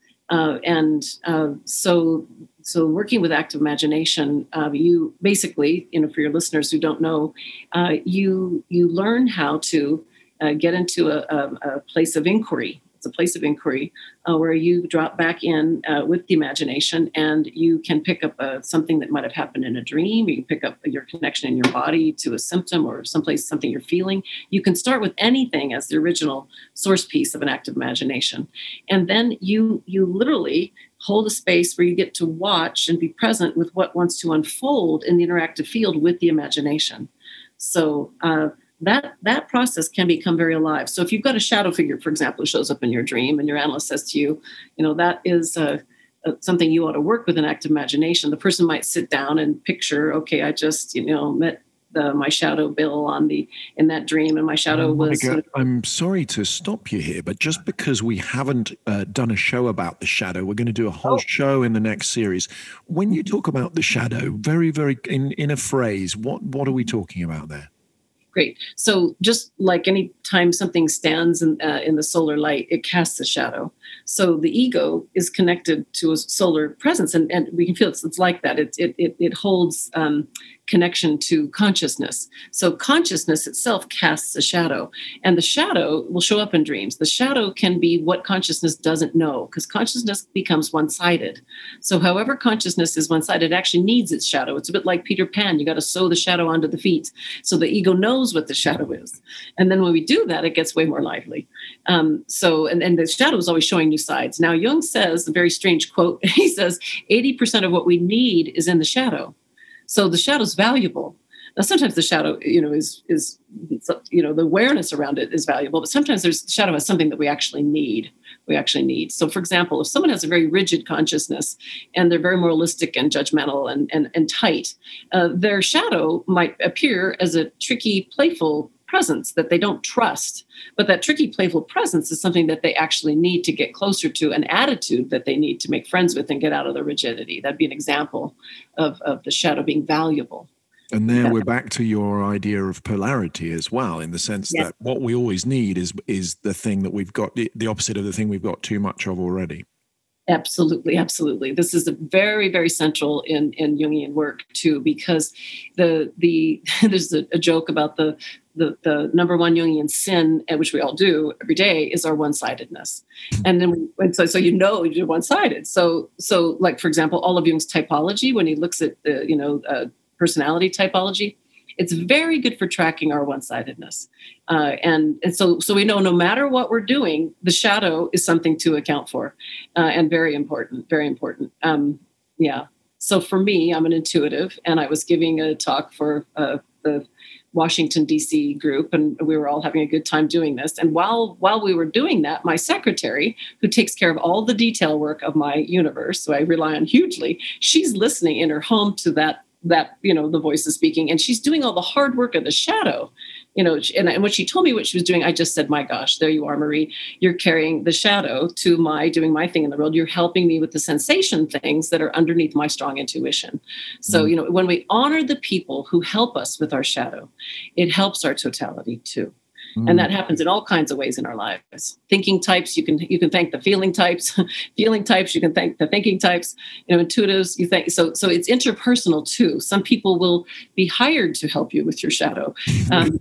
So working with active imagination, you basically, for your listeners who don't know, you learn how to get into a place of inquiry. It's a place of inquiry where you drop back in with the imagination, and you can pick up something that might have happened in a dream. You can pick up your connection in your body to a symptom or someplace, something you're feeling. You can start with anything as the original source piece of an active imagination. And then you literally hold a space where you get to watch and be present with what wants to unfold in the interactive field with the imagination. So, that process can become very alive. So if you've got a shadow figure, for example, who shows up in your dream and your analyst says to you, that is something you ought to work with in active imagination, the person might sit down and picture, okay, I just, met my shadow Bill in that dream, and my shadow was... Monica, I'm sorry to stop you here, but just because we haven't done a show about the shadow, we're going to do a whole show in the next series. When you talk about the shadow, very, very, in a phrase, what are we talking about there? Great. So just like any time something stands in the solar light, it casts a shadow. So the ego is connected to a solar presence, and we can feel it's like that. It holds connection to consciousness. So consciousness itself casts a shadow, and the shadow will show up in dreams. The shadow can be what consciousness doesn't know, because consciousness becomes one-sided. So however consciousness is one-sided, it actually needs its shadow. It's a bit like Peter Pan. You got to sew the shadow onto the feet. So the ego knows what the shadow is. And then when we do that, it gets way more lively. And the shadow is always showing new sides. Now, Jung says a very strange quote. He says 80% of what we need is in the shadow. So the shadow's valuable. Now, sometimes the shadow, is the awareness around it is valuable, but sometimes the shadow has something that we actually need. So, for example, if someone has a very rigid consciousness and they're very moralistic and judgmental and tight, their shadow might appear as a tricky, playful presence that they don't trust. But that tricky, playful presence is something that they actually need to get closer to, an attitude that they need to make friends with and get out of the rigidity. That'd be an example of the shadow being valuable. And there we're back to your idea of polarity as well, in the sense that what we always need is the thing that we've got, the opposite of the thing we've got too much of already. Absolutely, absolutely. This is a very, very central in Jungian work too, because the there's a joke about the number one Jungian sin, which we all do every day, is our one-sidedness. And then so you're one-sided. So like, for example, all of Jung's typology, when he looks at the personality typology, it's very good for tracking our one-sidedness. And so we know no matter what we're doing, the shadow is something to account for, and very important, very important. So for me, I'm an intuitive, and I was giving a talk for the Washington, D.C. group, and we were all having a good time doing this. And while we were doing that, my secretary, who takes care of all the detail work of my universe, who I rely on hugely, she's listening in her home to that the voice is speaking, and she's doing all the hard work of the shadow. And when she told me what she was doing, I just said, my gosh, there you are, Marie. You're carrying the shadow to my doing my thing in the world. You're helping me with the sensation things that are underneath my strong intuition. So, when we honor the people who help us with our shadow, it helps our totality too. And that happens in all kinds of ways in our lives. Thinking types, you can thank the feeling types. Feeling types, you can thank the thinking types. Intuitives, you thank. So it's interpersonal too. Some people will be hired to help you with your shadow, to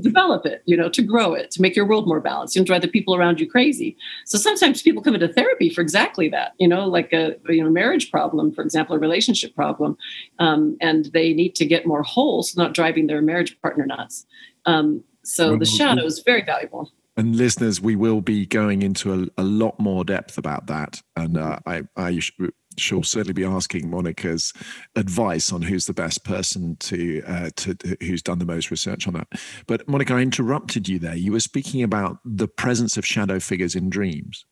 develop it, to grow it, to make your world more balanced, and drive the people around you crazy. So sometimes people come into therapy for exactly that. Like a marriage problem, for example, a relationship problem, and they need to get more whole, so not driving their marriage partner nuts. So the shadow is very valuable. And listeners, we will be going into a lot more depth about that. And I she'll certainly be asking Monica's advice on who's the best person to who's done the most research on that. But Monica, I interrupted you there. You were speaking about the presence of shadow figures in dreams.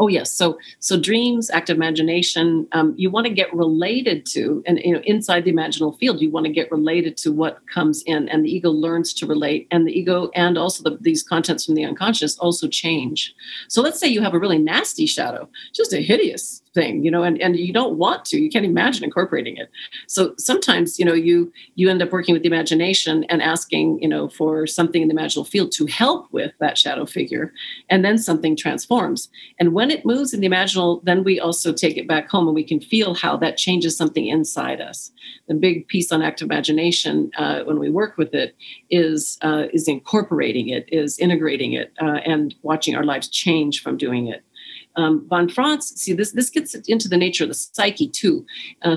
Oh yes, so dreams, active imagination. You want to get related to, and you know, inside the imaginal field, you want to get related to what comes in, and the ego learns to relate, and the ego, and also these contents from the unconscious also change. So let's say you have a really nasty shadow, just a hideous thing, you know, and you don't want to, you can't imagine incorporating it. So sometimes, you know, you end up working with the imagination and asking, you know, for something in the imaginal field to help with that shadow figure, and then something transforms. And when it moves in the imaginal, then we also take it back home, and we can feel how that changes something inside us. The big piece on active imagination when we work with it is incorporating it, is integrating it, and watching our lives change from doing it. Von Franz, see, this gets into the nature of the psyche, too,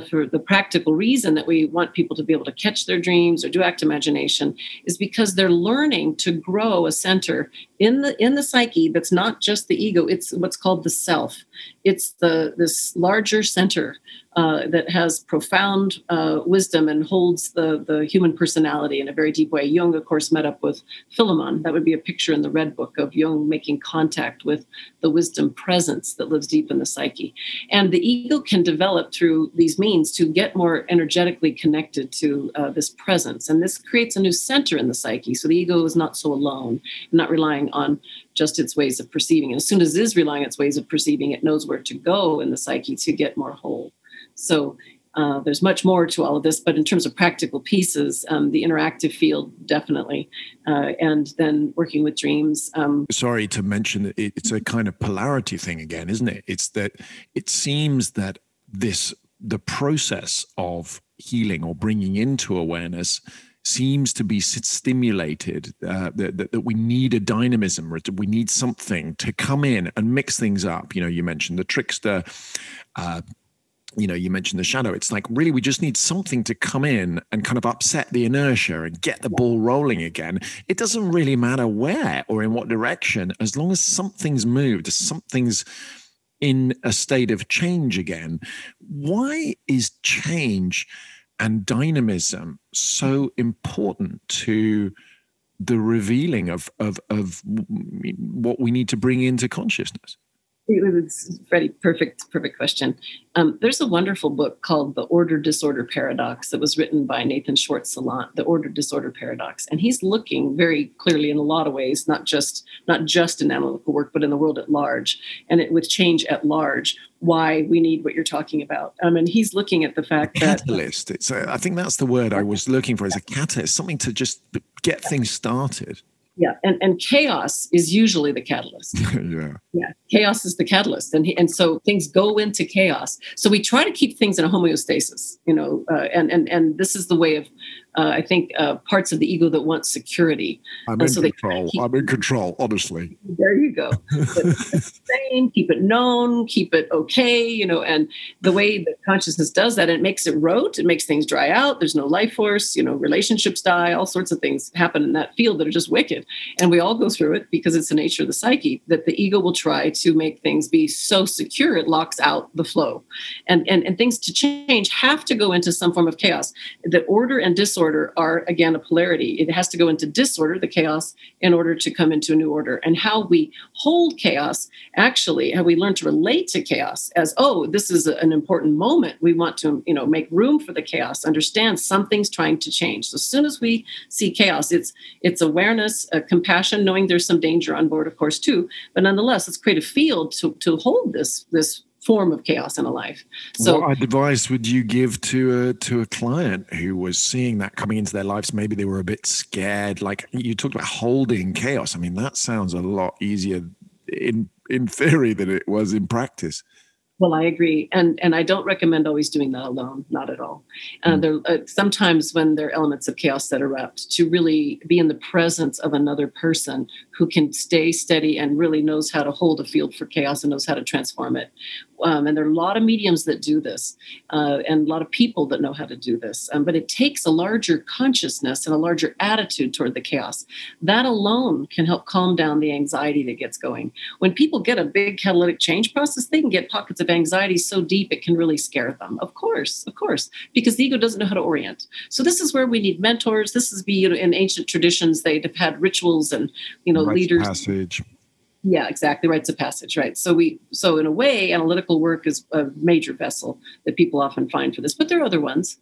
for the practical reason that we want people to be able to catch their dreams or do active imagination is because they're learning to grow a center in the psyche that's not just the ego. It's what's called the self. It's this larger center that has profound wisdom and holds the human personality in a very deep way. Jung, of course, met up with Philemon. That would be a picture in the Red Book of Jung making contact with the wisdom presence that lives deep in the psyche. And the ego can develop through these means to get more energetically connected to this presence. And this creates a new center in the psyche. So the ego is not so alone, not relying on just its ways of perceiving. And as soon as it is relying on its ways of perceiving, it knows where to go in the psyche to get more whole. So there's much more to all of this, but in terms of practical pieces, the interactive field, definitely. And then working with dreams. Sorry to mention that it's a kind of polarity thing again, isn't it? It's that it seems that the process of healing or bringing into awareness seems to be stimulated, that we need a dynamism, we need something to come in and mix things up. You know, you mentioned the trickster, you know, you mentioned the shadow. It's like, really, we just need something to come in and kind of upset the inertia and get the ball rolling again. It doesn't really matter where or in what direction, as long as something's moved, something's in a state of change again. Why is change and dynamism so important to the revealing of what we need to bring into consciousness? It's Freddie, perfect question. There's a wonderful book called The Order Disorder Paradox that was written by Nathan Schwartz Salant, The Order Disorder Paradox. And he's looking very clearly in a lot of ways, not just in analytical work, but in the world at large, and with change at large, why we need what you're talking about. And he's looking at the fact that... Catalyst. I think that's the word I was looking for, is a catalyst, something to just get things started. Yeah, and chaos is usually the catalyst. Yeah, chaos is the catalyst, and so things go into chaos. So we try to keep things in a homeostasis, you know. And this is the way of, I think, parts of the ego that want security. I'm in control. Honestly, there you go. Keep it known. Keep it okay. You know, and the way that consciousness does that, it makes it rote. It makes things dry out. There's no life force. You know, relationships die. All sorts of things happen in that field that are just wicked. And we all go through it because it's the nature of the psyche that the ego will try to make things be so secure it locks out the flow. And things to change have to go into some form of chaos. The order and disorder are, again, a polarity. It has to go into disorder, the chaos, in order to come into a new order. And how we hold chaos, actually, how we learn to relate to chaos as, oh, this is an important moment. We want to, you know, make room for the chaos, understand something's trying to change. So as soon as we see chaos, it's awareness, compassion, knowing there's some danger on board, of course, too. But nonetheless, let's create a field to hold this form of chaos in a life. So, what advice would you give to a client who was seeing that coming into their lives? Maybe they were a bit scared. Like you talked about holding chaos. I mean, that sounds a lot easier in theory than it was in practice. Well, I agree. And I don't recommend always doing that alone, not at all. Sometimes when there are elements of chaos that erupt, to really be in the presence of another person who can stay steady and really knows how to hold a field for chaos and knows how to transform it. And there are a lot of mediums that do this and a lot of people that know how to do this. But it takes a larger consciousness and a larger attitude toward the chaos. That alone can help calm down the anxiety that gets going. When people get a big catalytic change process, they can get pockets of anxiety so deep it can really scare them. Of course, because the ego doesn't know how to orient. So this is where we need mentors. This is, in ancient traditions, they'd have had rituals and, leaders. Passage. Yeah, exactly. Rites of passage, right? So in a way, analytical work is a major vessel that people often find for this, but there are other ones.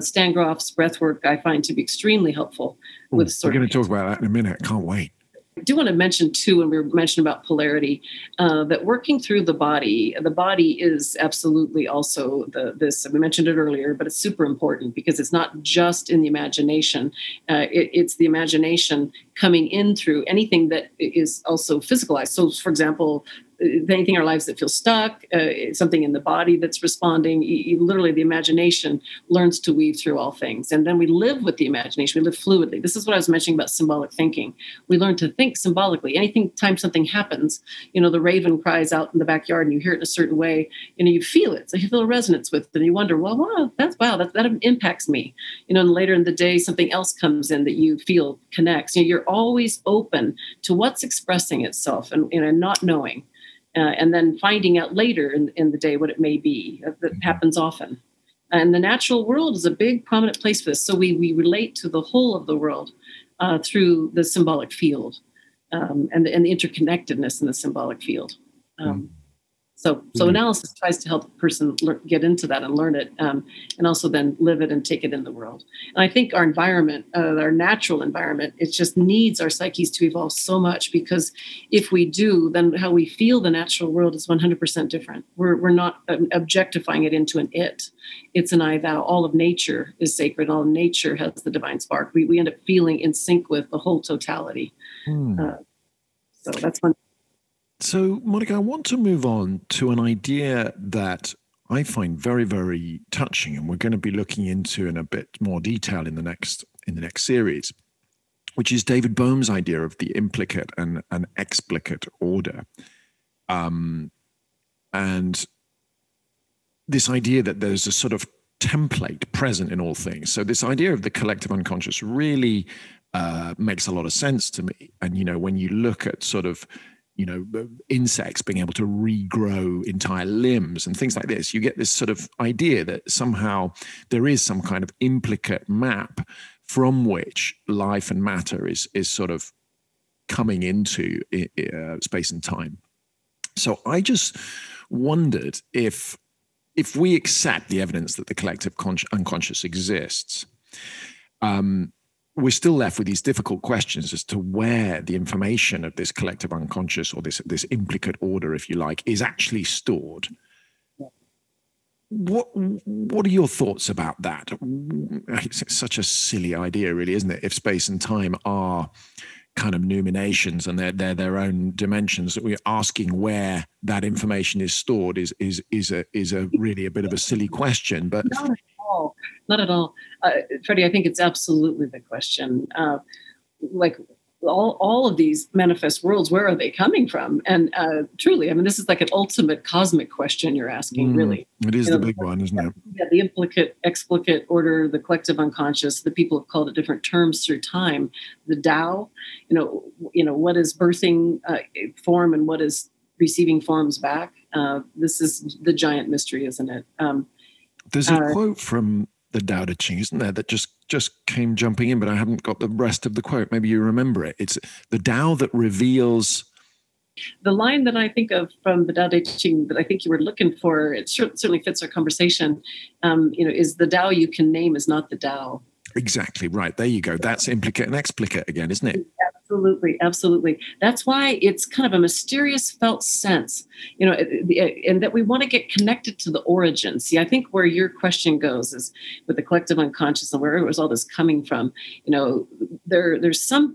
Stan Grof's breath work I find to be extremely helpful. We're going to talk about that in a minute. Can't wait. I do want to mention, too, when we were mentioning about polarity, that working through the body is absolutely also this. We mentioned it earlier, but it's super important because it's not just in the imagination. It's the imagination coming in through anything that is also physicalized. So, for example, anything in our lives that feels stuck, something in the body that's responding, literally the imagination learns to weave through all things. And then we live with the imagination. We live fluidly. This is what I was mentioning about symbolic thinking. We learn to think symbolically. Anytime something happens, the raven cries out in the backyard and you hear it in a certain way, you feel it. So you feel a resonance with it and you wonder, that impacts me. And later in the day, something else comes in that you feel connects. You're always open to what's expressing itself and not knowing. And then finding out later in the day what it may be. That happens often. And the natural world is a big, prominent place for this. So we relate to the whole of the world through the symbolic field and the interconnectedness in the symbolic field. So analysis tries to help a person get into that and learn it and also then live it and take it in the world. And I think our environment, our natural environment, it just needs our psyches to evolve so much because if we do, then how we feel the natural world is 100% different. We're not objectifying it into an it. It's an I thou. All of nature is sacred. All of nature has the divine spark. We end up feeling in sync with the whole totality. So that's one. So, Monica, I want to move on to an idea that I find very, very touching, and we're going to be looking into in a bit more detail in the next series, which is David Bohm's idea of the implicate and an explicate order, and this idea that there's a sort of template present in all things. So, this idea of the collective unconscious really makes a lot of sense to me, and when you look at sort of insects being able to regrow entire limbs and things like this, you get this sort of idea that somehow there is some kind of implicate map from which life and matter is sort of coming into space and time. So I just wondered if we accept the evidence that the collective unconscious exists, we're still left with these difficult questions as to where the information of this collective unconscious or this implicate order, if you like, is actually stored. What are your thoughts about that? It's such a silly idea, really, isn't it? If space and time are kind of numinations and they're their own dimensions, that we're asking where that information is stored is a really a bit of a silly question, but. Not at all. Freddie, I think it's absolutely the question. Like all of these manifest worlds, where are they coming from? And truly, I mean, this is like an ultimate cosmic question you're asking, really. It is the big one, isn't it? Yeah, the implicate, explicate order, the collective unconscious, the people have called it different terms through time. The Tao, what is birthing form and what is receiving forms back? This is the giant mystery, isn't it? There's a quote from the Tao Te Ching, isn't there, that just came jumping in, but I haven't got the rest of the quote. Maybe you remember it. It's the Tao that reveals. The line that I think of from the Tao Te Ching that I think you were looking for, it certainly fits our conversation, is the Tao you can name is not the Tao. Exactly right. There you go. That's implicate and explicate again, isn't it? Absolutely. That's why it's kind of a mysterious felt sense, and that we want to get connected to the origin. See, I think where your question goes is with the collective unconscious and where was all this coming from? There's some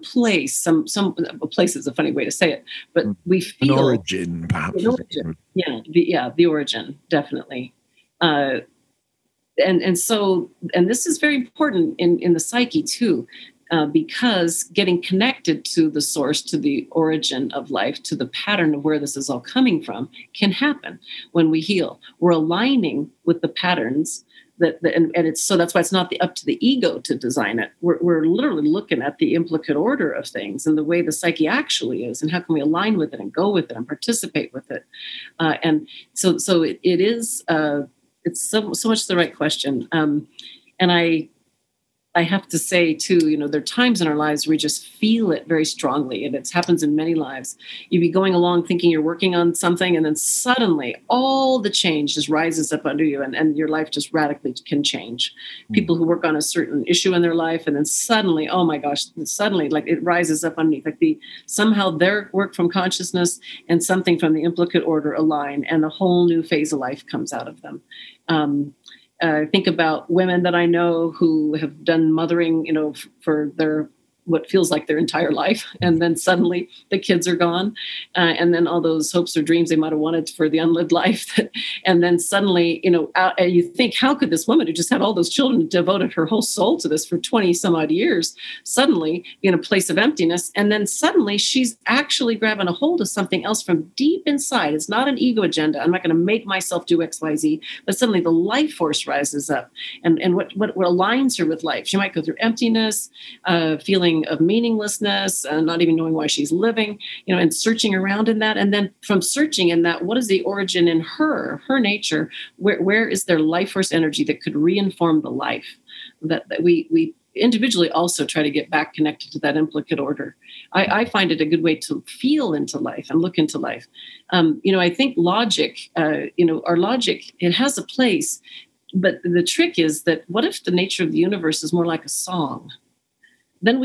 place is a funny way to say it, but we feel an origin, perhaps. The origin, definitely. And so this is very important in the psyche too. because getting connected to the source, to the origin of life, to the pattern of where this is all coming from can happen when we heal. We're aligning with the patterns so that's why it's not up to the ego to design it. We're literally looking at the implicate order of things and the way the psyche actually is, and how can we align with it and go with it and participate with it. It's so much the right question. And I have to say, too, you know, there are times in our lives where we just feel it very strongly, and it happens in many lives. You'd be going along thinking you're working on something, and then suddenly all the change just rises up under you, and your life just radically can change. Mm-hmm. People who work on a certain issue in their life, and then suddenly, oh my gosh, like it rises up underneath. Like somehow their work from consciousness and something from the implicate order align, and a whole new phase of life comes out of them. Think about women that I know who have done mothering, you know, for their what feels like their entire life, and then suddenly the kids are gone, and then all those hopes or dreams they might have wanted for the unlived life, and then suddenly, you know, you think, how could this woman who just had all those children, devoted her whole soul to this for 20 some odd years, suddenly in a place of emptiness, and then suddenly she's actually grabbing a hold of something else from deep inside. It's not an ego agenda. I'm not going to make myself do X, Y, Z, but suddenly the life force rises up, and what aligns her with life. She might go through emptiness, feeling of meaninglessness, not even knowing why she's living, you know, and searching around in that. And then from searching in that, what is the origin in her nature? Where is their life force energy that could reinform the life that we individually also try to get back connected to that implicate order? I find it a good way to feel into life and look into life. I think logic, our logic, it has a place, but the trick is that what if the nature of the universe is more like a song? Then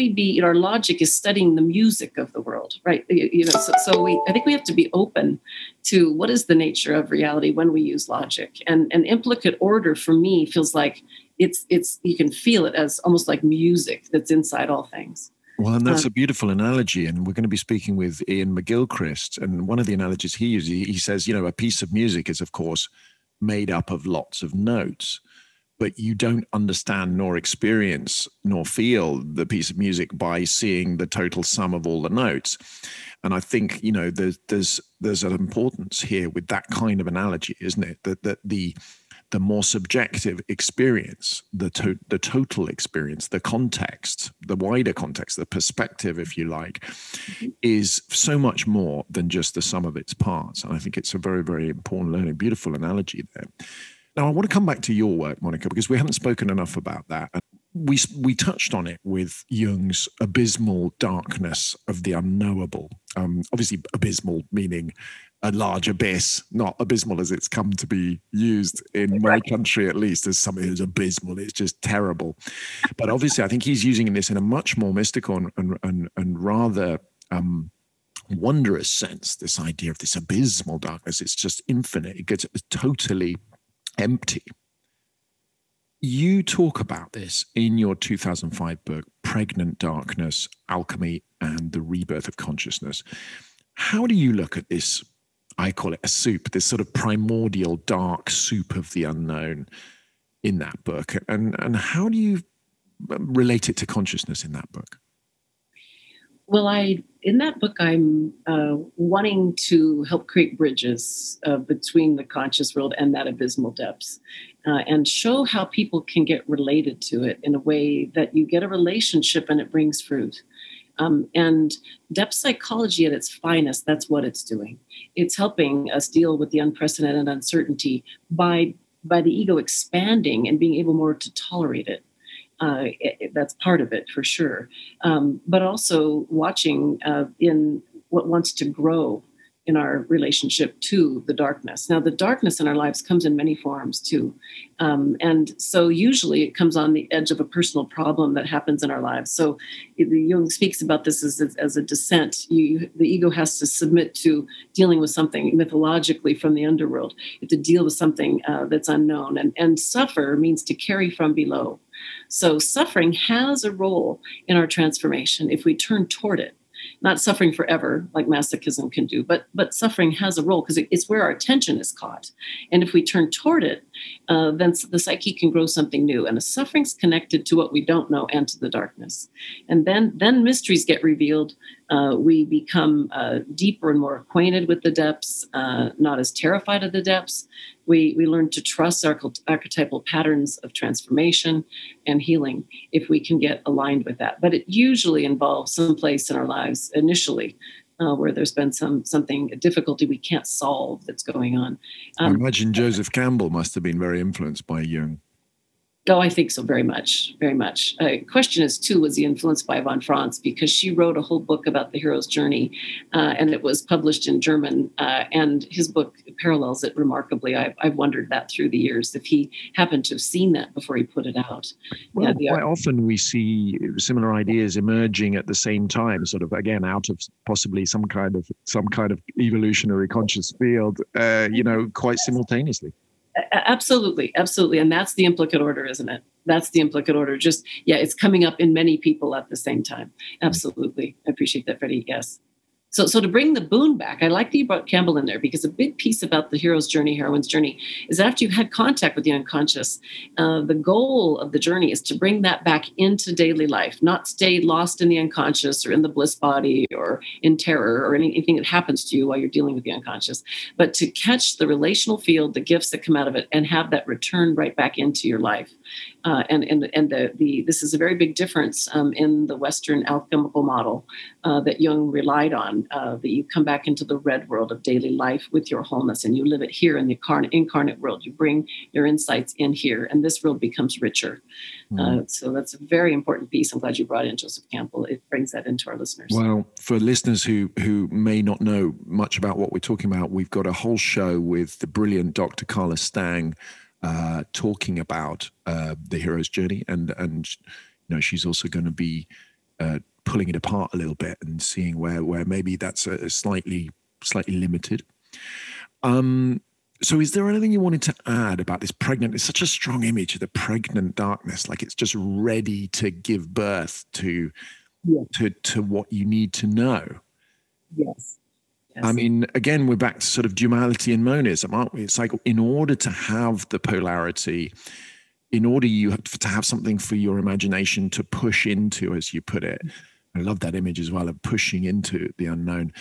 our logic is studying the music of the world, right? I think we have to be open to what is the nature of reality when we use logic. And an implicate order for me feels like it's you can feel it as almost like music that's inside all things. Well, and that's a beautiful analogy. And we're going to be speaking with Ian McGilchrist. And one of the analogies he uses, he says, you know, a piece of music is, of course, made up of lots of notes, but you don't understand nor experience nor feel the piece of music by seeing the total sum of all the notes. And I think, you know, there's an importance here with that kind of analogy, isn't it? That the more subjective experience, the total experience, the context, the wider context, the perspective, if you like, is so much more than just the sum of its parts. And I think it's a very, very important learning, beautiful analogy there. Now, I want to come back to your work, Monica, because we haven't spoken enough about that. We touched on it with Jung's abysmal darkness of the unknowable. Obviously, abysmal meaning a large abyss, not abysmal as it's come to be used in my country, at least, as something who's abysmal. It's just terrible. But obviously, I think he's using this in a much more mystical and rather wondrous sense, this idea of this abysmal darkness. It's just infinite. It gets totally empty. You talk about this in your 2005 book, Pregnant Darkness, Alchemy and the Rebirth of Consciousness. How do you look at this? I call it a soup, this sort of primordial dark soup of the unknown in that book. And how do you relate it to consciousness in that book? Well, in that book, I'm wanting to help create bridges between the conscious world and that abysmal depths, and show how people can get related to it in a way that you get a relationship and it brings fruit. And depth psychology at its finest, that's what it's doing. It's helping us deal with the unprecedented uncertainty by the ego expanding and being able more to tolerate it. That's part of it for sure. But also watching in what wants to grow in our relationship to the darkness. Now, the darkness in our lives comes in many forms too. And so usually it comes on the edge of a personal problem that happens in our lives. So Jung speaks about this as a descent. The ego has to submit to dealing with something mythologically from the underworld. You have to deal with something that's unknown. And suffer means to carry from below. So suffering has a role in our transformation if we turn toward it. Not suffering forever, like masochism can do, but suffering has a role because it's where our attention is caught. And if we turn toward it, then the psyche can grow something new. And the suffering's connected to what we don't know and to the darkness. And then mysteries get revealed. We become deeper and more acquainted with the depths, not as terrified of the depths. We learn to trust our archetypal patterns of transformation and healing if we can get aligned with that. But it usually involves some place in our lives initially where there's been something, a difficulty we can't solve that's going on. I imagine Joseph Campbell must have been very influenced by Jung. Oh, I think so, very much, very much. Question is, too, was he influenced by von Franz? Because she wrote a whole book about the hero's journey, and it was published in German, and his book parallels it remarkably. I've wondered that through the years, if he happened to have seen that before he put it out. Well, quite often we see similar ideas emerging at the same time, sort of, again, out of possibly some kind of evolutionary conscious field, quite simultaneously. Absolutely. Absolutely. And that's the implicate order, isn't it? That's the implicate order. Just, it's coming up in many people at the same time. Absolutely. I appreciate that, Freddie. Yes. So to bring the boon back, I like that you brought Campbell in there, because a big piece about the hero's journey, heroine's journey, is after you've had contact with the unconscious, the goal of the journey is to bring that back into daily life, not stay lost in the unconscious or in the bliss body or in terror or anything that happens to you while you're dealing with the unconscious, but to catch the relational field, the gifts that come out of it, and have that return right back into your life. And this is a very big difference in the Western alchemical model that Jung relied on, that you come back into the red world of daily life with your wholeness, and you live it here in the incarnate world. You bring your insights in here, and this world becomes richer. So that's a very important piece. I'm glad you brought in Joseph Campbell. It brings that into our listeners. Well, for listeners who may not know much about what we're talking about, we've got a whole show with the brilliant Dr. Carla Stang, talking about the hero's journey, and she's also going to be pulling it apart a little bit and seeing where maybe that's a slightly limited. So is there anything you wanted to add about this pregnant? It's such a strong image of the pregnant darkness, like it's just ready to give birth to what you need to know. Yes. I mean, again, we're back to sort of duality and monism, aren't we? It's like, in order to have the polarity, in order you have to have something for your imagination to push into, as you put it. I love that image as well, of pushing into the unknown.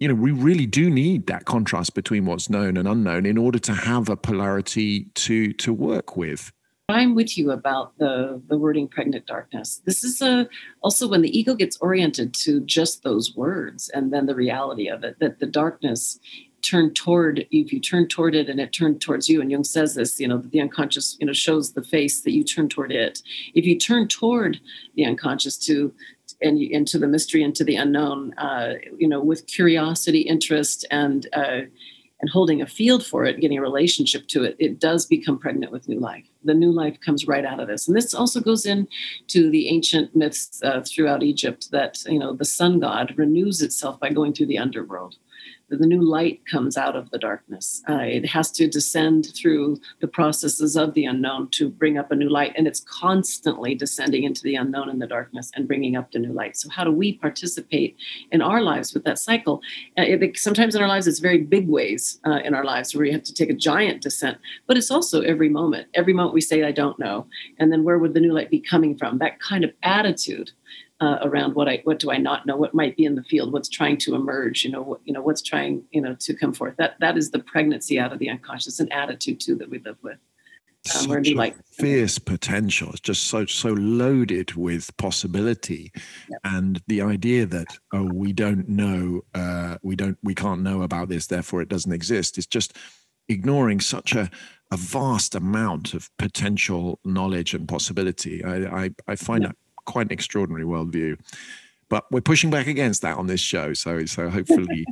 We really do need that contrast between what's known and unknown in order to have a polarity to work with. I'm with you about the wording pregnant darkness. This is also when the ego gets oriented to just those words, and then the reality of it, that the darkness if you turn toward it and it turned towards you, and Jung says this, the unconscious, shows the face that you turn toward it. If you turn toward the unconscious and into the mystery, into the unknown, with curiosity, interest, and holding a field for it, getting a relationship to it, it does become pregnant with new life. The new life comes right out of this. And this also goes into the ancient myths throughout Egypt that, the sun god renews itself by going through the underworld. The new light comes out of the darkness. It has to descend through the processes of the unknown to bring up a new light. And it's constantly descending into the unknown and the darkness and bringing up the new light. So how do we participate in our lives with that cycle? Sometimes in our lives, it's very big ways in our lives where we have to take a giant descent. But it's also every moment. Every moment we say, I don't know. And then where would the new light be coming from? That kind of attitude around what do I not know, what might be in the field, what's trying to emerge, what's trying to come forth. That is the pregnancy out of the unconscious, an attitude too that we live with. Such fierce potential. It's just so loaded with possibility, and the idea that we don't know, we can't know about this, therefore it doesn't exist. It's just ignoring such a vast amount of potential knowledge and possibility. I find that quite an extraordinary worldview, but we're pushing back against that on this show. So hopefully,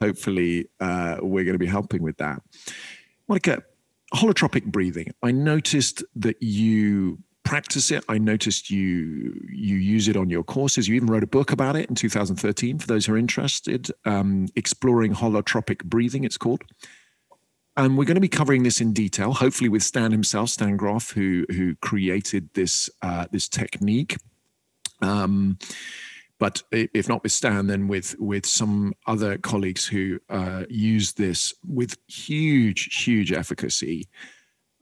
we're going to be helping with that. Monica, holotropic breathing. I noticed that you practice it. I noticed you use it on your courses. You even wrote a book about it in 2013. For those who are interested, Exploring Holotropic Breathing, it's called. And we're going to be covering this in detail, hopefully with Stan himself, Stan Grof, who created this technique. But if not with Stan, then with some other colleagues who use this with huge, huge efficacy.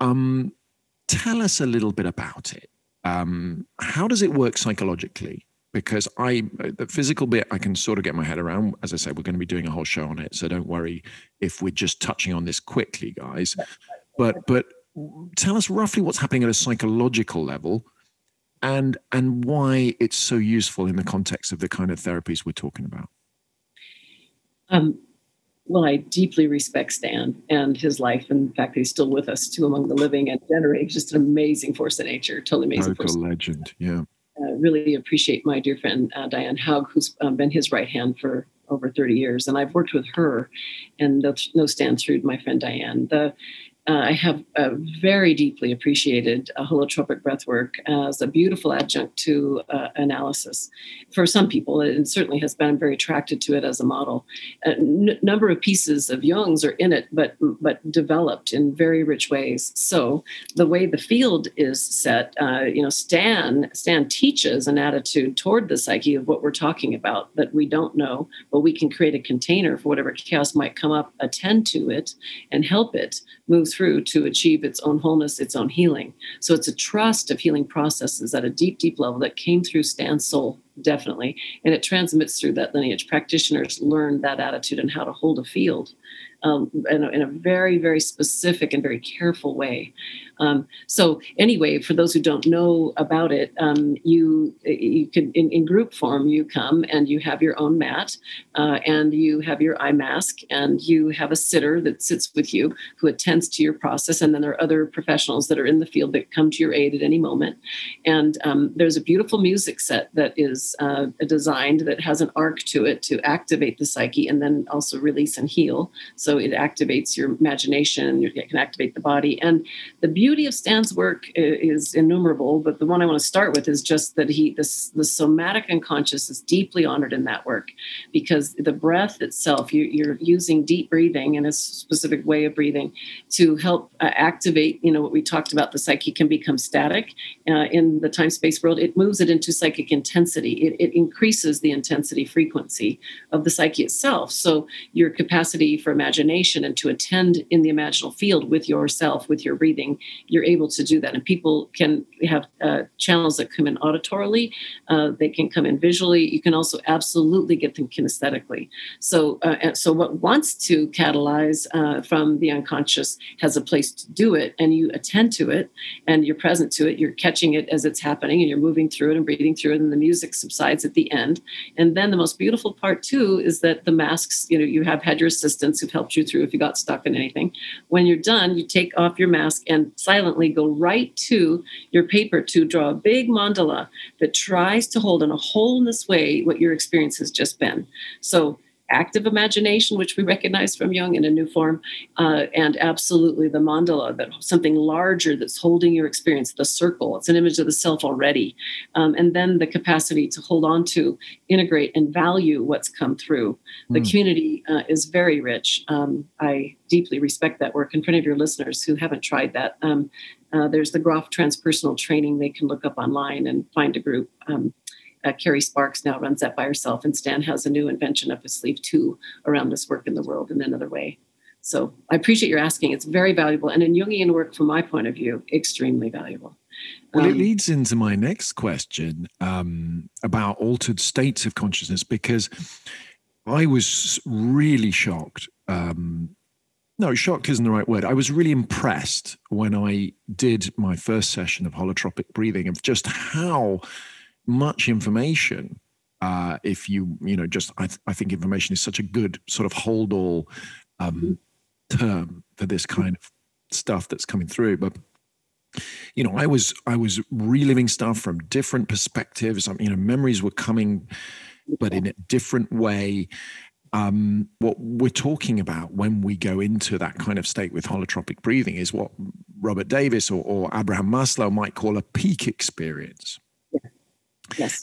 Tell us a little bit about it. How does it work psychologically? Because the physical bit, I can sort of get my head around. As I said, we're going to be doing a whole show on it, so don't worry if we're just touching on this quickly, guys. But tell us roughly what's happening at a psychological level, and why it's so useful in the context of the kind of therapies we're talking about. Well, I deeply respect Stan and his life, and the fact that he's still with us, too, among the living and generating just an amazing force of nature, totally amazing force. Local legend, yeah. Really appreciate my dear friend, Diane Haug, who's been his right hand for over 30 years. And I've worked with her and no Stan through my friend Diane. I have very deeply appreciated holotropic breathwork as a beautiful adjunct to analysis for some people, and certainly has been very attracted to it as a model. A number of pieces of Jung's are in it, but developed in very rich ways. So the way the field is set, Stan teaches an attitude toward the psyche of what we're talking about, that we don't know, but we can create a container for whatever chaos might come up, attend to it, and help it move through to achieve its own wholeness, its own healing. So it's a trust of healing processes at a deep, deep level that came through Stan's soul, definitely. And it transmits through that lineage. Practitioners learn that attitude and how to hold a field in a very, very specific and very careful way. So anyway, for those who don't know about it, you can, in group form, you come and you have your own mat, and you have your eye mask, and you have a sitter that sits with you who attends to your process. And then there are other professionals that are in the field that come to your aid at any moment. And there's a beautiful music set that is designed, that has an arc to it to activate the psyche and then also release and heal. So it activates your imagination, it can activate the body. And the beauty of Stan's work is innumerable, but the one I want to start with is just that the somatic unconscious is deeply honored in that work, because the breath itself, you're using deep breathing and a specific way of breathing to help activate, what we talked about, the psyche can become static in the time-space world. It moves it into psychic intensity. It increases the intensity frequency of the psyche itself. So your capacity for imagination and to attend in the imaginal field with yourself, with your breathing, you're able to do that. And people can have channels that come in auditorily. They can come in visually. You can also absolutely get them kinesthetically. So what wants to catalyze from the unconscious has a place to do it, and you attend to it, and you're present to it. You're catching it as it's happening, and you're moving through it and breathing through it, and the music subsides at the end. And then the most beautiful part, too, is that the masks, you have had your assistants who've helped you through if you got stuck in anything. When you're done, you take off your mask and silently go right to your paper to draw a big mandala that tries to hold in a wholeness way what your experience has just been. So active imagination, which we recognize from Jung in a new form, and absolutely the mandala, that something larger that's holding your experience, the circle. It's an image of the self already. And then the capacity to hold on to, integrate, and value what's come through. The community is very rich. I deeply respect that work. In front of your listeners who haven't tried that, there's the Grof Transpersonal Training. They can look up online and find a group. Carrie Sparks now runs that by herself, and Stan has a new invention up his sleeve too around this work in the world in another way. So I appreciate your asking. It's very valuable, and in Jungian work, from my point of view, extremely valuable. Well, it leads into my next question about altered states of consciousness, because I was really shocked. No, shocked isn't the right word. I was really impressed when I did my first session of holotropic breathing of just how much information, I think information is such a good sort of hold all term for this kind of stuff that's coming through. But I was reliving stuff from different perspectives. Memories were coming, but in a different way. What we're talking about when we go into that kind of state with holotropic breathing is what Robert Davis or Abraham Maslow might call a peak experience. Yes.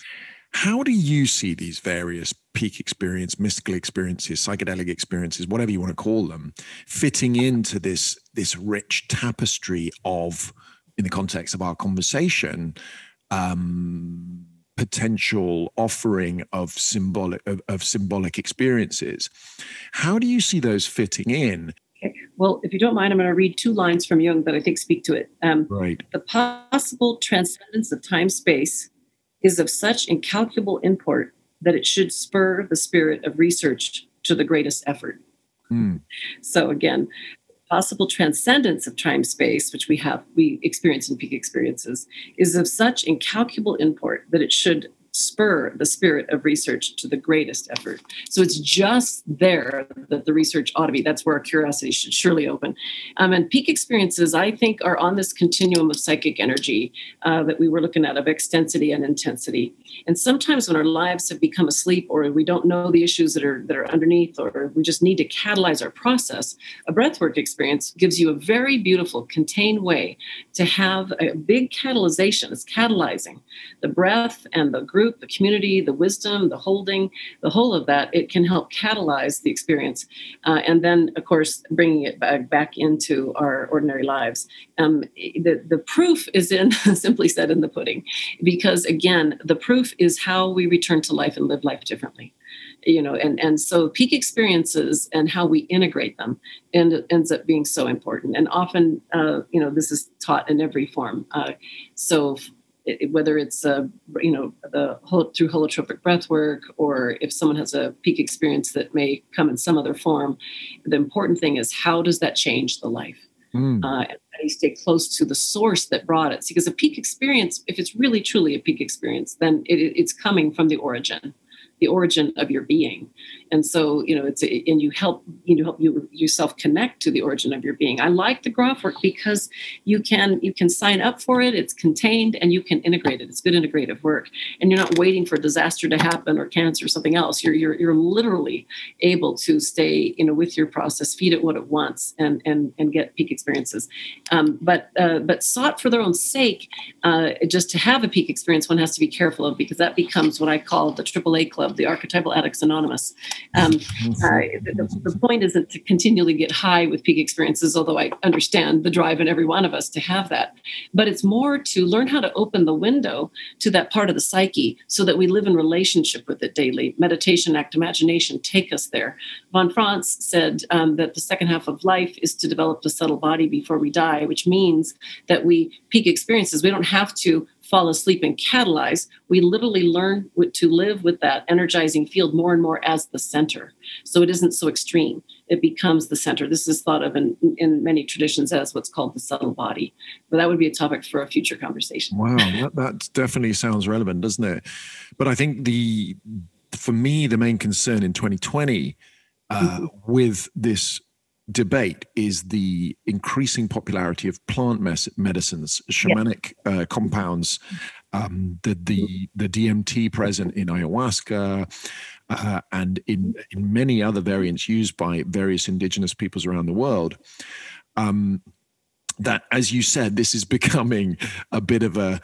How do you see these various peak experience, mystical experiences, psychedelic experiences, whatever you want to call them, fitting into this rich tapestry of, in the context of our conversation, potential offering of symbolic experiences. How do you see those fitting in? Okay. Well, if you don't mind, I'm going to read two lines from Jung that I think speak to it. Right. The possible transcendence of time-space is of such incalculable import that it should spur the spirit of research to the greatest effort. Mm. So again, possible transcendence of time-space, which we experience in peak experiences, is of such incalculable import that it should spur the spirit of research to the greatest effort. So it's just there that the research ought to be. That's where our curiosity should surely open. And peak experiences, I think, are on this continuum of psychic energy that we were looking at, of extensity and intensity. And sometimes when our lives have become asleep, or we don't know the issues that are underneath, or we just need to catalyze our process, a breathwork experience gives you a very beautiful, contained way to have a big catalyzation. It's catalyzing the breath and the group, the community, the wisdom, the holding, the whole of that. It can help catalyze the experience. And then, of course, bringing it back into our ordinary lives. The proof is in, simply said, in the pudding, because again, the proof is how we return to life and live life differently, and so peak experiences and how we integrate them ends up being so important. And often, this is taught in every form. Whether it's through holotropic breath work, or if someone has a peak experience that may come in some other form, the important thing is, how does that change the life? And how do you stay close to the source that brought it? Because a peak experience, if it's really truly a peak experience, then it's coming from the origin of your being. And so, you help yourself connect to the origin of your being. I like the Grof work because you can sign up for it. It's contained and you can integrate it. It's good integrative work. And you're not waiting for disaster to happen, or cancer, or something else. You're literally able to stay, with your process, feed it what it wants, and get peak experiences. But sought for their own sake, just to have a peak experience, one has to be careful of, because that becomes what I call the AAA Club, the Archetypal Addicts Anonymous. The point isn't to continually get high with peak experiences, although I understand the drive in every one of us to have that. But it's more to learn how to open the window to that part of the psyche so that we live in relationship with it daily. Meditation, act, imagination take us there. Von Franz said that the second half of life is to develop the subtle body before we die, which means that we peak experiences. We don't have to fall asleep and catalyze. We literally learn to live with that energizing field more and more as the center. So it isn't so extreme. It becomes the center. This is thought of in many traditions as what's called the subtle body. But that would be a topic for a future conversation. Wow, that definitely sounds relevant, doesn't it? But I think for me, the main concern in 2020 with this debate is the increasing popularity of plant medicines, shamanic compounds, the DMT present in ayahuasca and in many other variants used by various indigenous peoples around the world. That, as you said, this is becoming a bit of an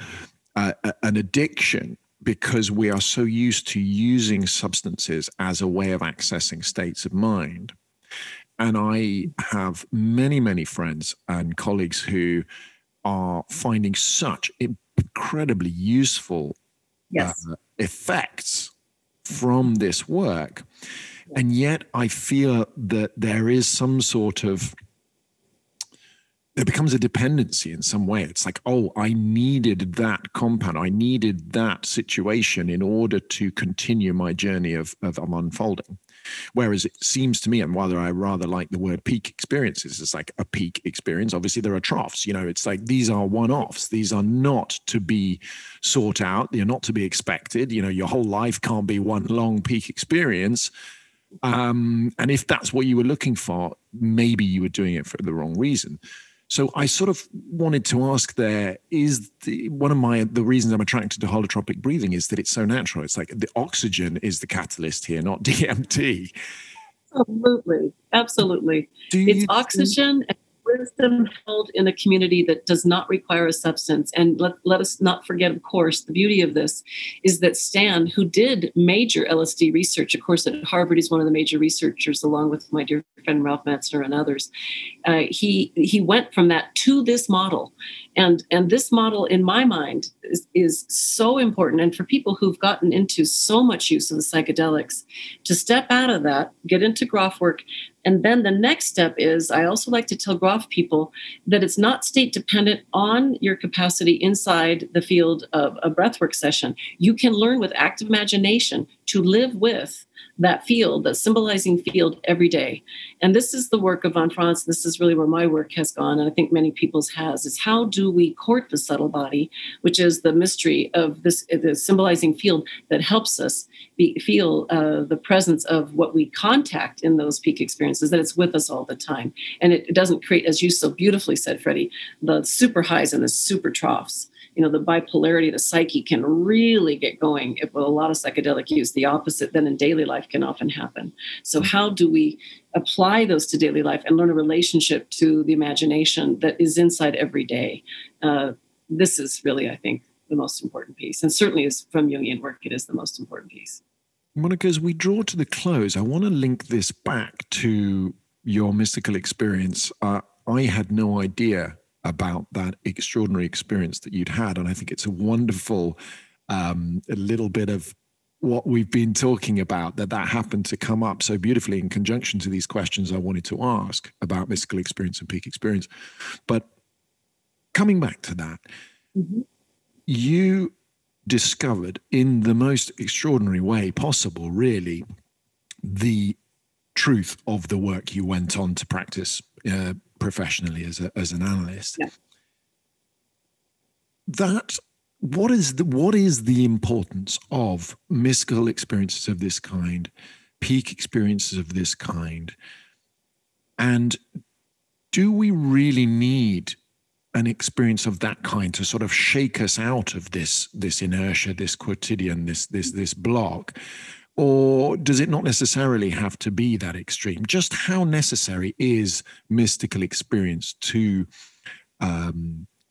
addiction, because we are so used to using substances as a way of accessing states of mind. And I have many, many friends and colleagues who are finding such incredibly useful effects from this work. Yes. And yet I feel that there becomes a dependency in some way. It's like, oh, I needed that compound. I needed that situation in order to continue my journey of unfolding. Whereas it seems to me, and whether I rather like the word peak experiences, it's like a peak experience. Obviously, there are troughs, it's like these are one-offs. These are not to be sought out. They're not to be expected. Your whole life can't be one long peak experience. And if that's what you were looking for, maybe you were doing it for the wrong reason. So I sort of wanted to ask there, one of the reasons I'm attracted to holotropic breathing is that it's so natural. It's like the oxygen is the catalyst here, not DMT. Absolutely. It's oxygen and wisdom held in a community that does not require a substance. And let us not forget, of course, the beauty of this is that Stan, who did major LSD research, of course, at Harvard, he's one of the major researchers, along with my dear friend Ralph Metzner and others. He went from that to this model. And this model, in my mind, is so important. And for people who've gotten into so much use of the psychedelics, to step out of that, get into Grof work. And then the next step is, I also like to tell Grof people that it's not state dependent on your capacity inside the field of a breathwork session. You can learn with active imagination to live with that field, that symbolizing field every day. And this is the work of von Franz. This is really where my work has gone, and I think many people's has, is how do we court the subtle body, which is the mystery of this the symbolizing field that helps us feel the presence of what we contact in those peak experiences, that it's with us all the time. And it doesn't create, as you so beautifully said, Freddie, the super highs and the super troughs. You know, the bipolarity of the psyche can really get going if with a lot of psychedelic use. The opposite then in daily life can often happen. So how do we apply those to daily life and learn a relationship to the imagination that is inside every day? This is really, I think, the most important piece. And certainly is from Jungian work, it is the most important piece. Monica, as we draw to the close, I want to link this back to your mystical experience. I had no idea about that extraordinary experience that you'd had. And I think it's a wonderful a little bit of what we've been talking about, that happened to come up so beautifully in conjunction to these questions I wanted to ask about mystical experience and peak experience. But coming back to that, mm-hmm. You discovered in the most extraordinary way possible, really, the truth of the work you went on to practice professionally as an analyst. Yeah. What is the importance of mystical experiences of this kind, peak experiences of this kind, and do we really need an experience of that kind to sort of shake us out of this inertia, this quotidian, this block? Or does it not necessarily have to be that extreme? Just how necessary is mystical experience to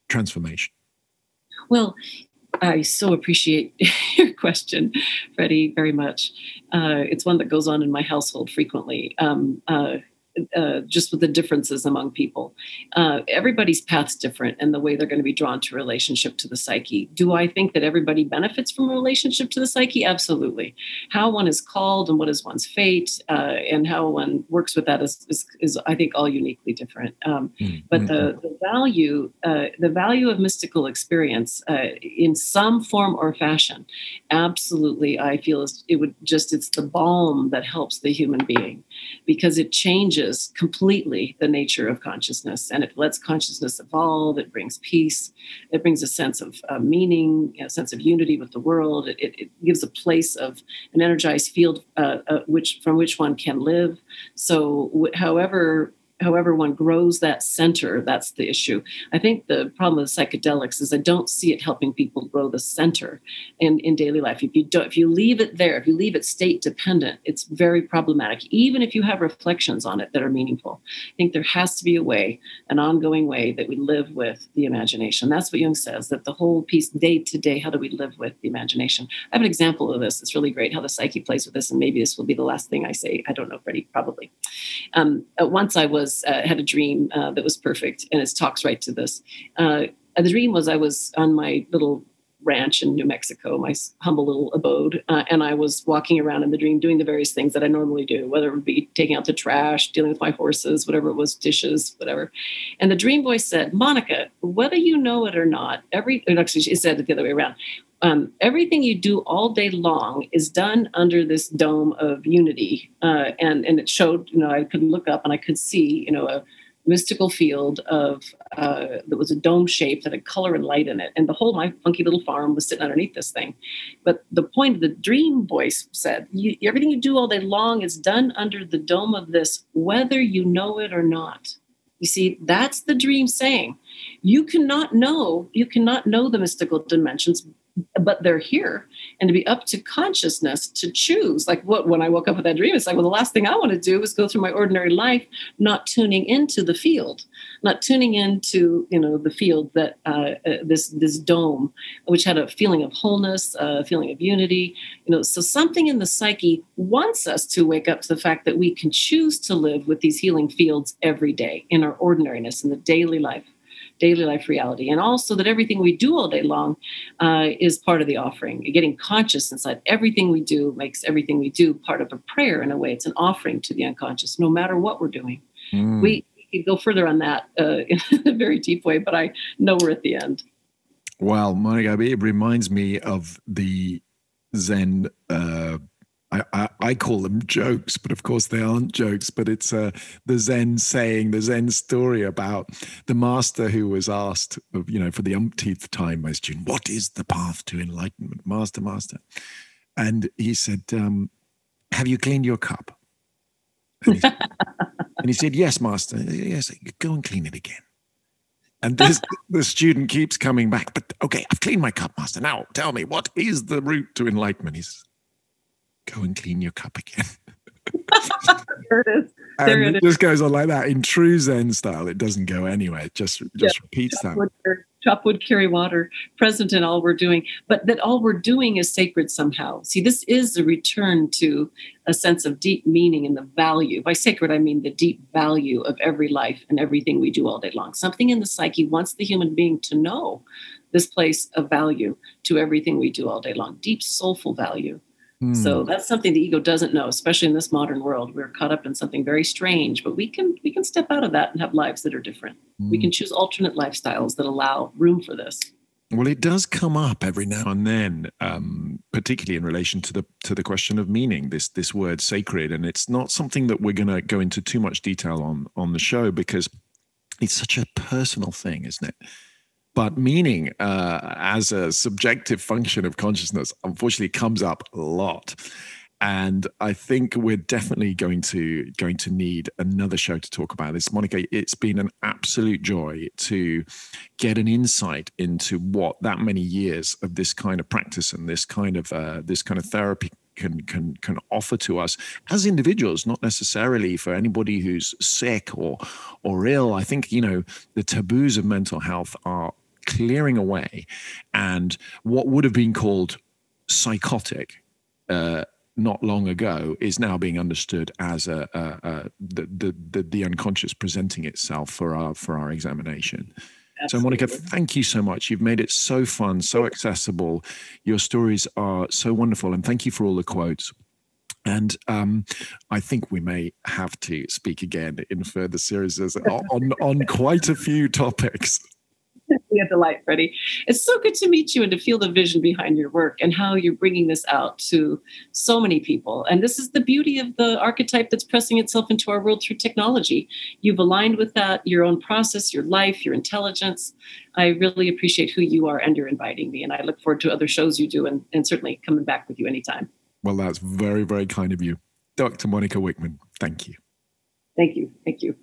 transformation? Well, I so appreciate your question, Freddie, very much. It's one that goes on in my household frequently. Just with the differences among people. Everybody's path's different and the way they're going to be drawn to relationship to the psyche. Do I think that everybody benefits from a relationship to the psyche? Absolutely. How one is called and what is one's fate and how one works with that is I think, all uniquely different. But the value of mystical experience in some form or fashion, absolutely, I feel it's the balm that helps the human being because it changes completely the nature of consciousness, and it lets consciousness evolve. It brings peace. It brings a sense of meaning, a sense of unity with the world. It gives a place of an energized field from which one can live. So however one grows that center, that's the issue. I think the problem with psychedelics is I don't see it helping people grow the center in daily life. If you leave it state dependent, it's very problematic, even if you have reflections on it that are meaningful. I think there has to be a way, an ongoing way that we live with the imagination. That's what Jung says, that the whole piece day to day, how do we live with the imagination? I have an example of this. It's really great how the psyche plays with this, and maybe this will be the last thing I say. I don't know, Freddie, probably. Once I was had a dream that was perfect, and it talks right to this. The dream was I was on my little ranch in New Mexico, my humble little abode, and I was walking around in the dream doing the various things that I normally do, whether it would be taking out the trash, dealing with my horses, whatever it was, dishes, whatever. And the dream voice said, Monica, whether you know it or not, it said it the other way around. Everything you do all day long is done under this dome of unity. And it showed, I could look up and I could see, a mystical field of that was a dome shape that had color and light in it. And the whole my funky little farm was sitting underneath this thing. But the point of the dream voice said, everything you do all day long is done under the dome of this, whether you know it or not. You see, that's the dream saying. You cannot know the mystical dimensions but they're here, and to be up to consciousness to choose. Like what, when I woke up with that dream, it's like, well, the last thing I want to do is go through my ordinary life, not tuning into the field, not tuning into, you know, the field that this dome, which had a feeling of wholeness, a feeling of unity, you know. So something in the psyche wants us to wake up to the fact that we can choose to live with these healing fields every day in our ordinariness, in the daily life reality, and also that everything we do all day long is part of the offering. Getting conscious inside everything we do makes everything we do part of a prayer in a way. It's an offering to the unconscious, no matter what we're doing. We could go further on that in a very deep way, but I know we're at the end. Wow, Monica, it reminds me of the Zen, I call them jokes, but of course they aren't jokes, but it's the Zen saying, the Zen story about the master who was asked, you know, for the umpteenth time by his student, what is the path to enlightenment? Master. And he said, have you cleaned your cup? And he, and he said, yes, master. Yes, go and clean it again. And this, the student keeps coming back, but okay, I've cleaned my cup, master. Now tell me, what is the route to enlightenment? He says, go and clean your cup again. There it is. There and it is. Just goes on like that. In true Zen style, it doesn't go anywhere. It just repeats that. Chop wood, carry water, present in all we're doing. But that all we're doing is sacred somehow. See, this is a return to a sense of deep meaning and the value. By sacred, I mean the deep value of every life and everything we do all day long. Something in the psyche wants the human being to know this place of value to everything we do all day long. Deep soulful value. So that's something the ego doesn't know, especially in this modern world. We're caught up in something very strange, but we can step out of that and have lives that are different. We can choose alternate lifestyles that allow room for this. Well, it does come up every now and then, particularly in relation to the question of meaning, this word sacred. And it's not something that we're going to go into too much detail on the show, because it's such a personal thing, isn't it? But meaning as a subjective function of consciousness, unfortunately, comes up a lot. And I think we're definitely going to need another show to talk about this. Monica, it's been an absolute joy to get an insight into what that many years of this kind of practice and this kind of therapy can offer to us as individuals, not necessarily for anybody who's sick or ill. I think, you know, the taboos of mental health are clearing away, and what would have been called psychotic not long ago is now being understood as the unconscious presenting itself for our examination. Absolutely. So Monica, thank you so much. You've made it so fun, so accessible. Your stories are so wonderful, and thank you for all the quotes. And I think we may have to speak again in further series on quite a few topics. Be a delight, Freddie. It's so good to meet you and to feel the vision behind your work and how you're bringing this out to so many people. And this is the beauty of the archetype that's pressing itself into our world through technology. You've aligned with that, your own process, your life, your intelligence. I really appreciate who you are, and you're inviting me. And I look forward to other shows you do, and certainly coming back with you anytime. Well, that's very, very kind of you. Dr. Monica Wickman, thank you. Thank you. Thank you.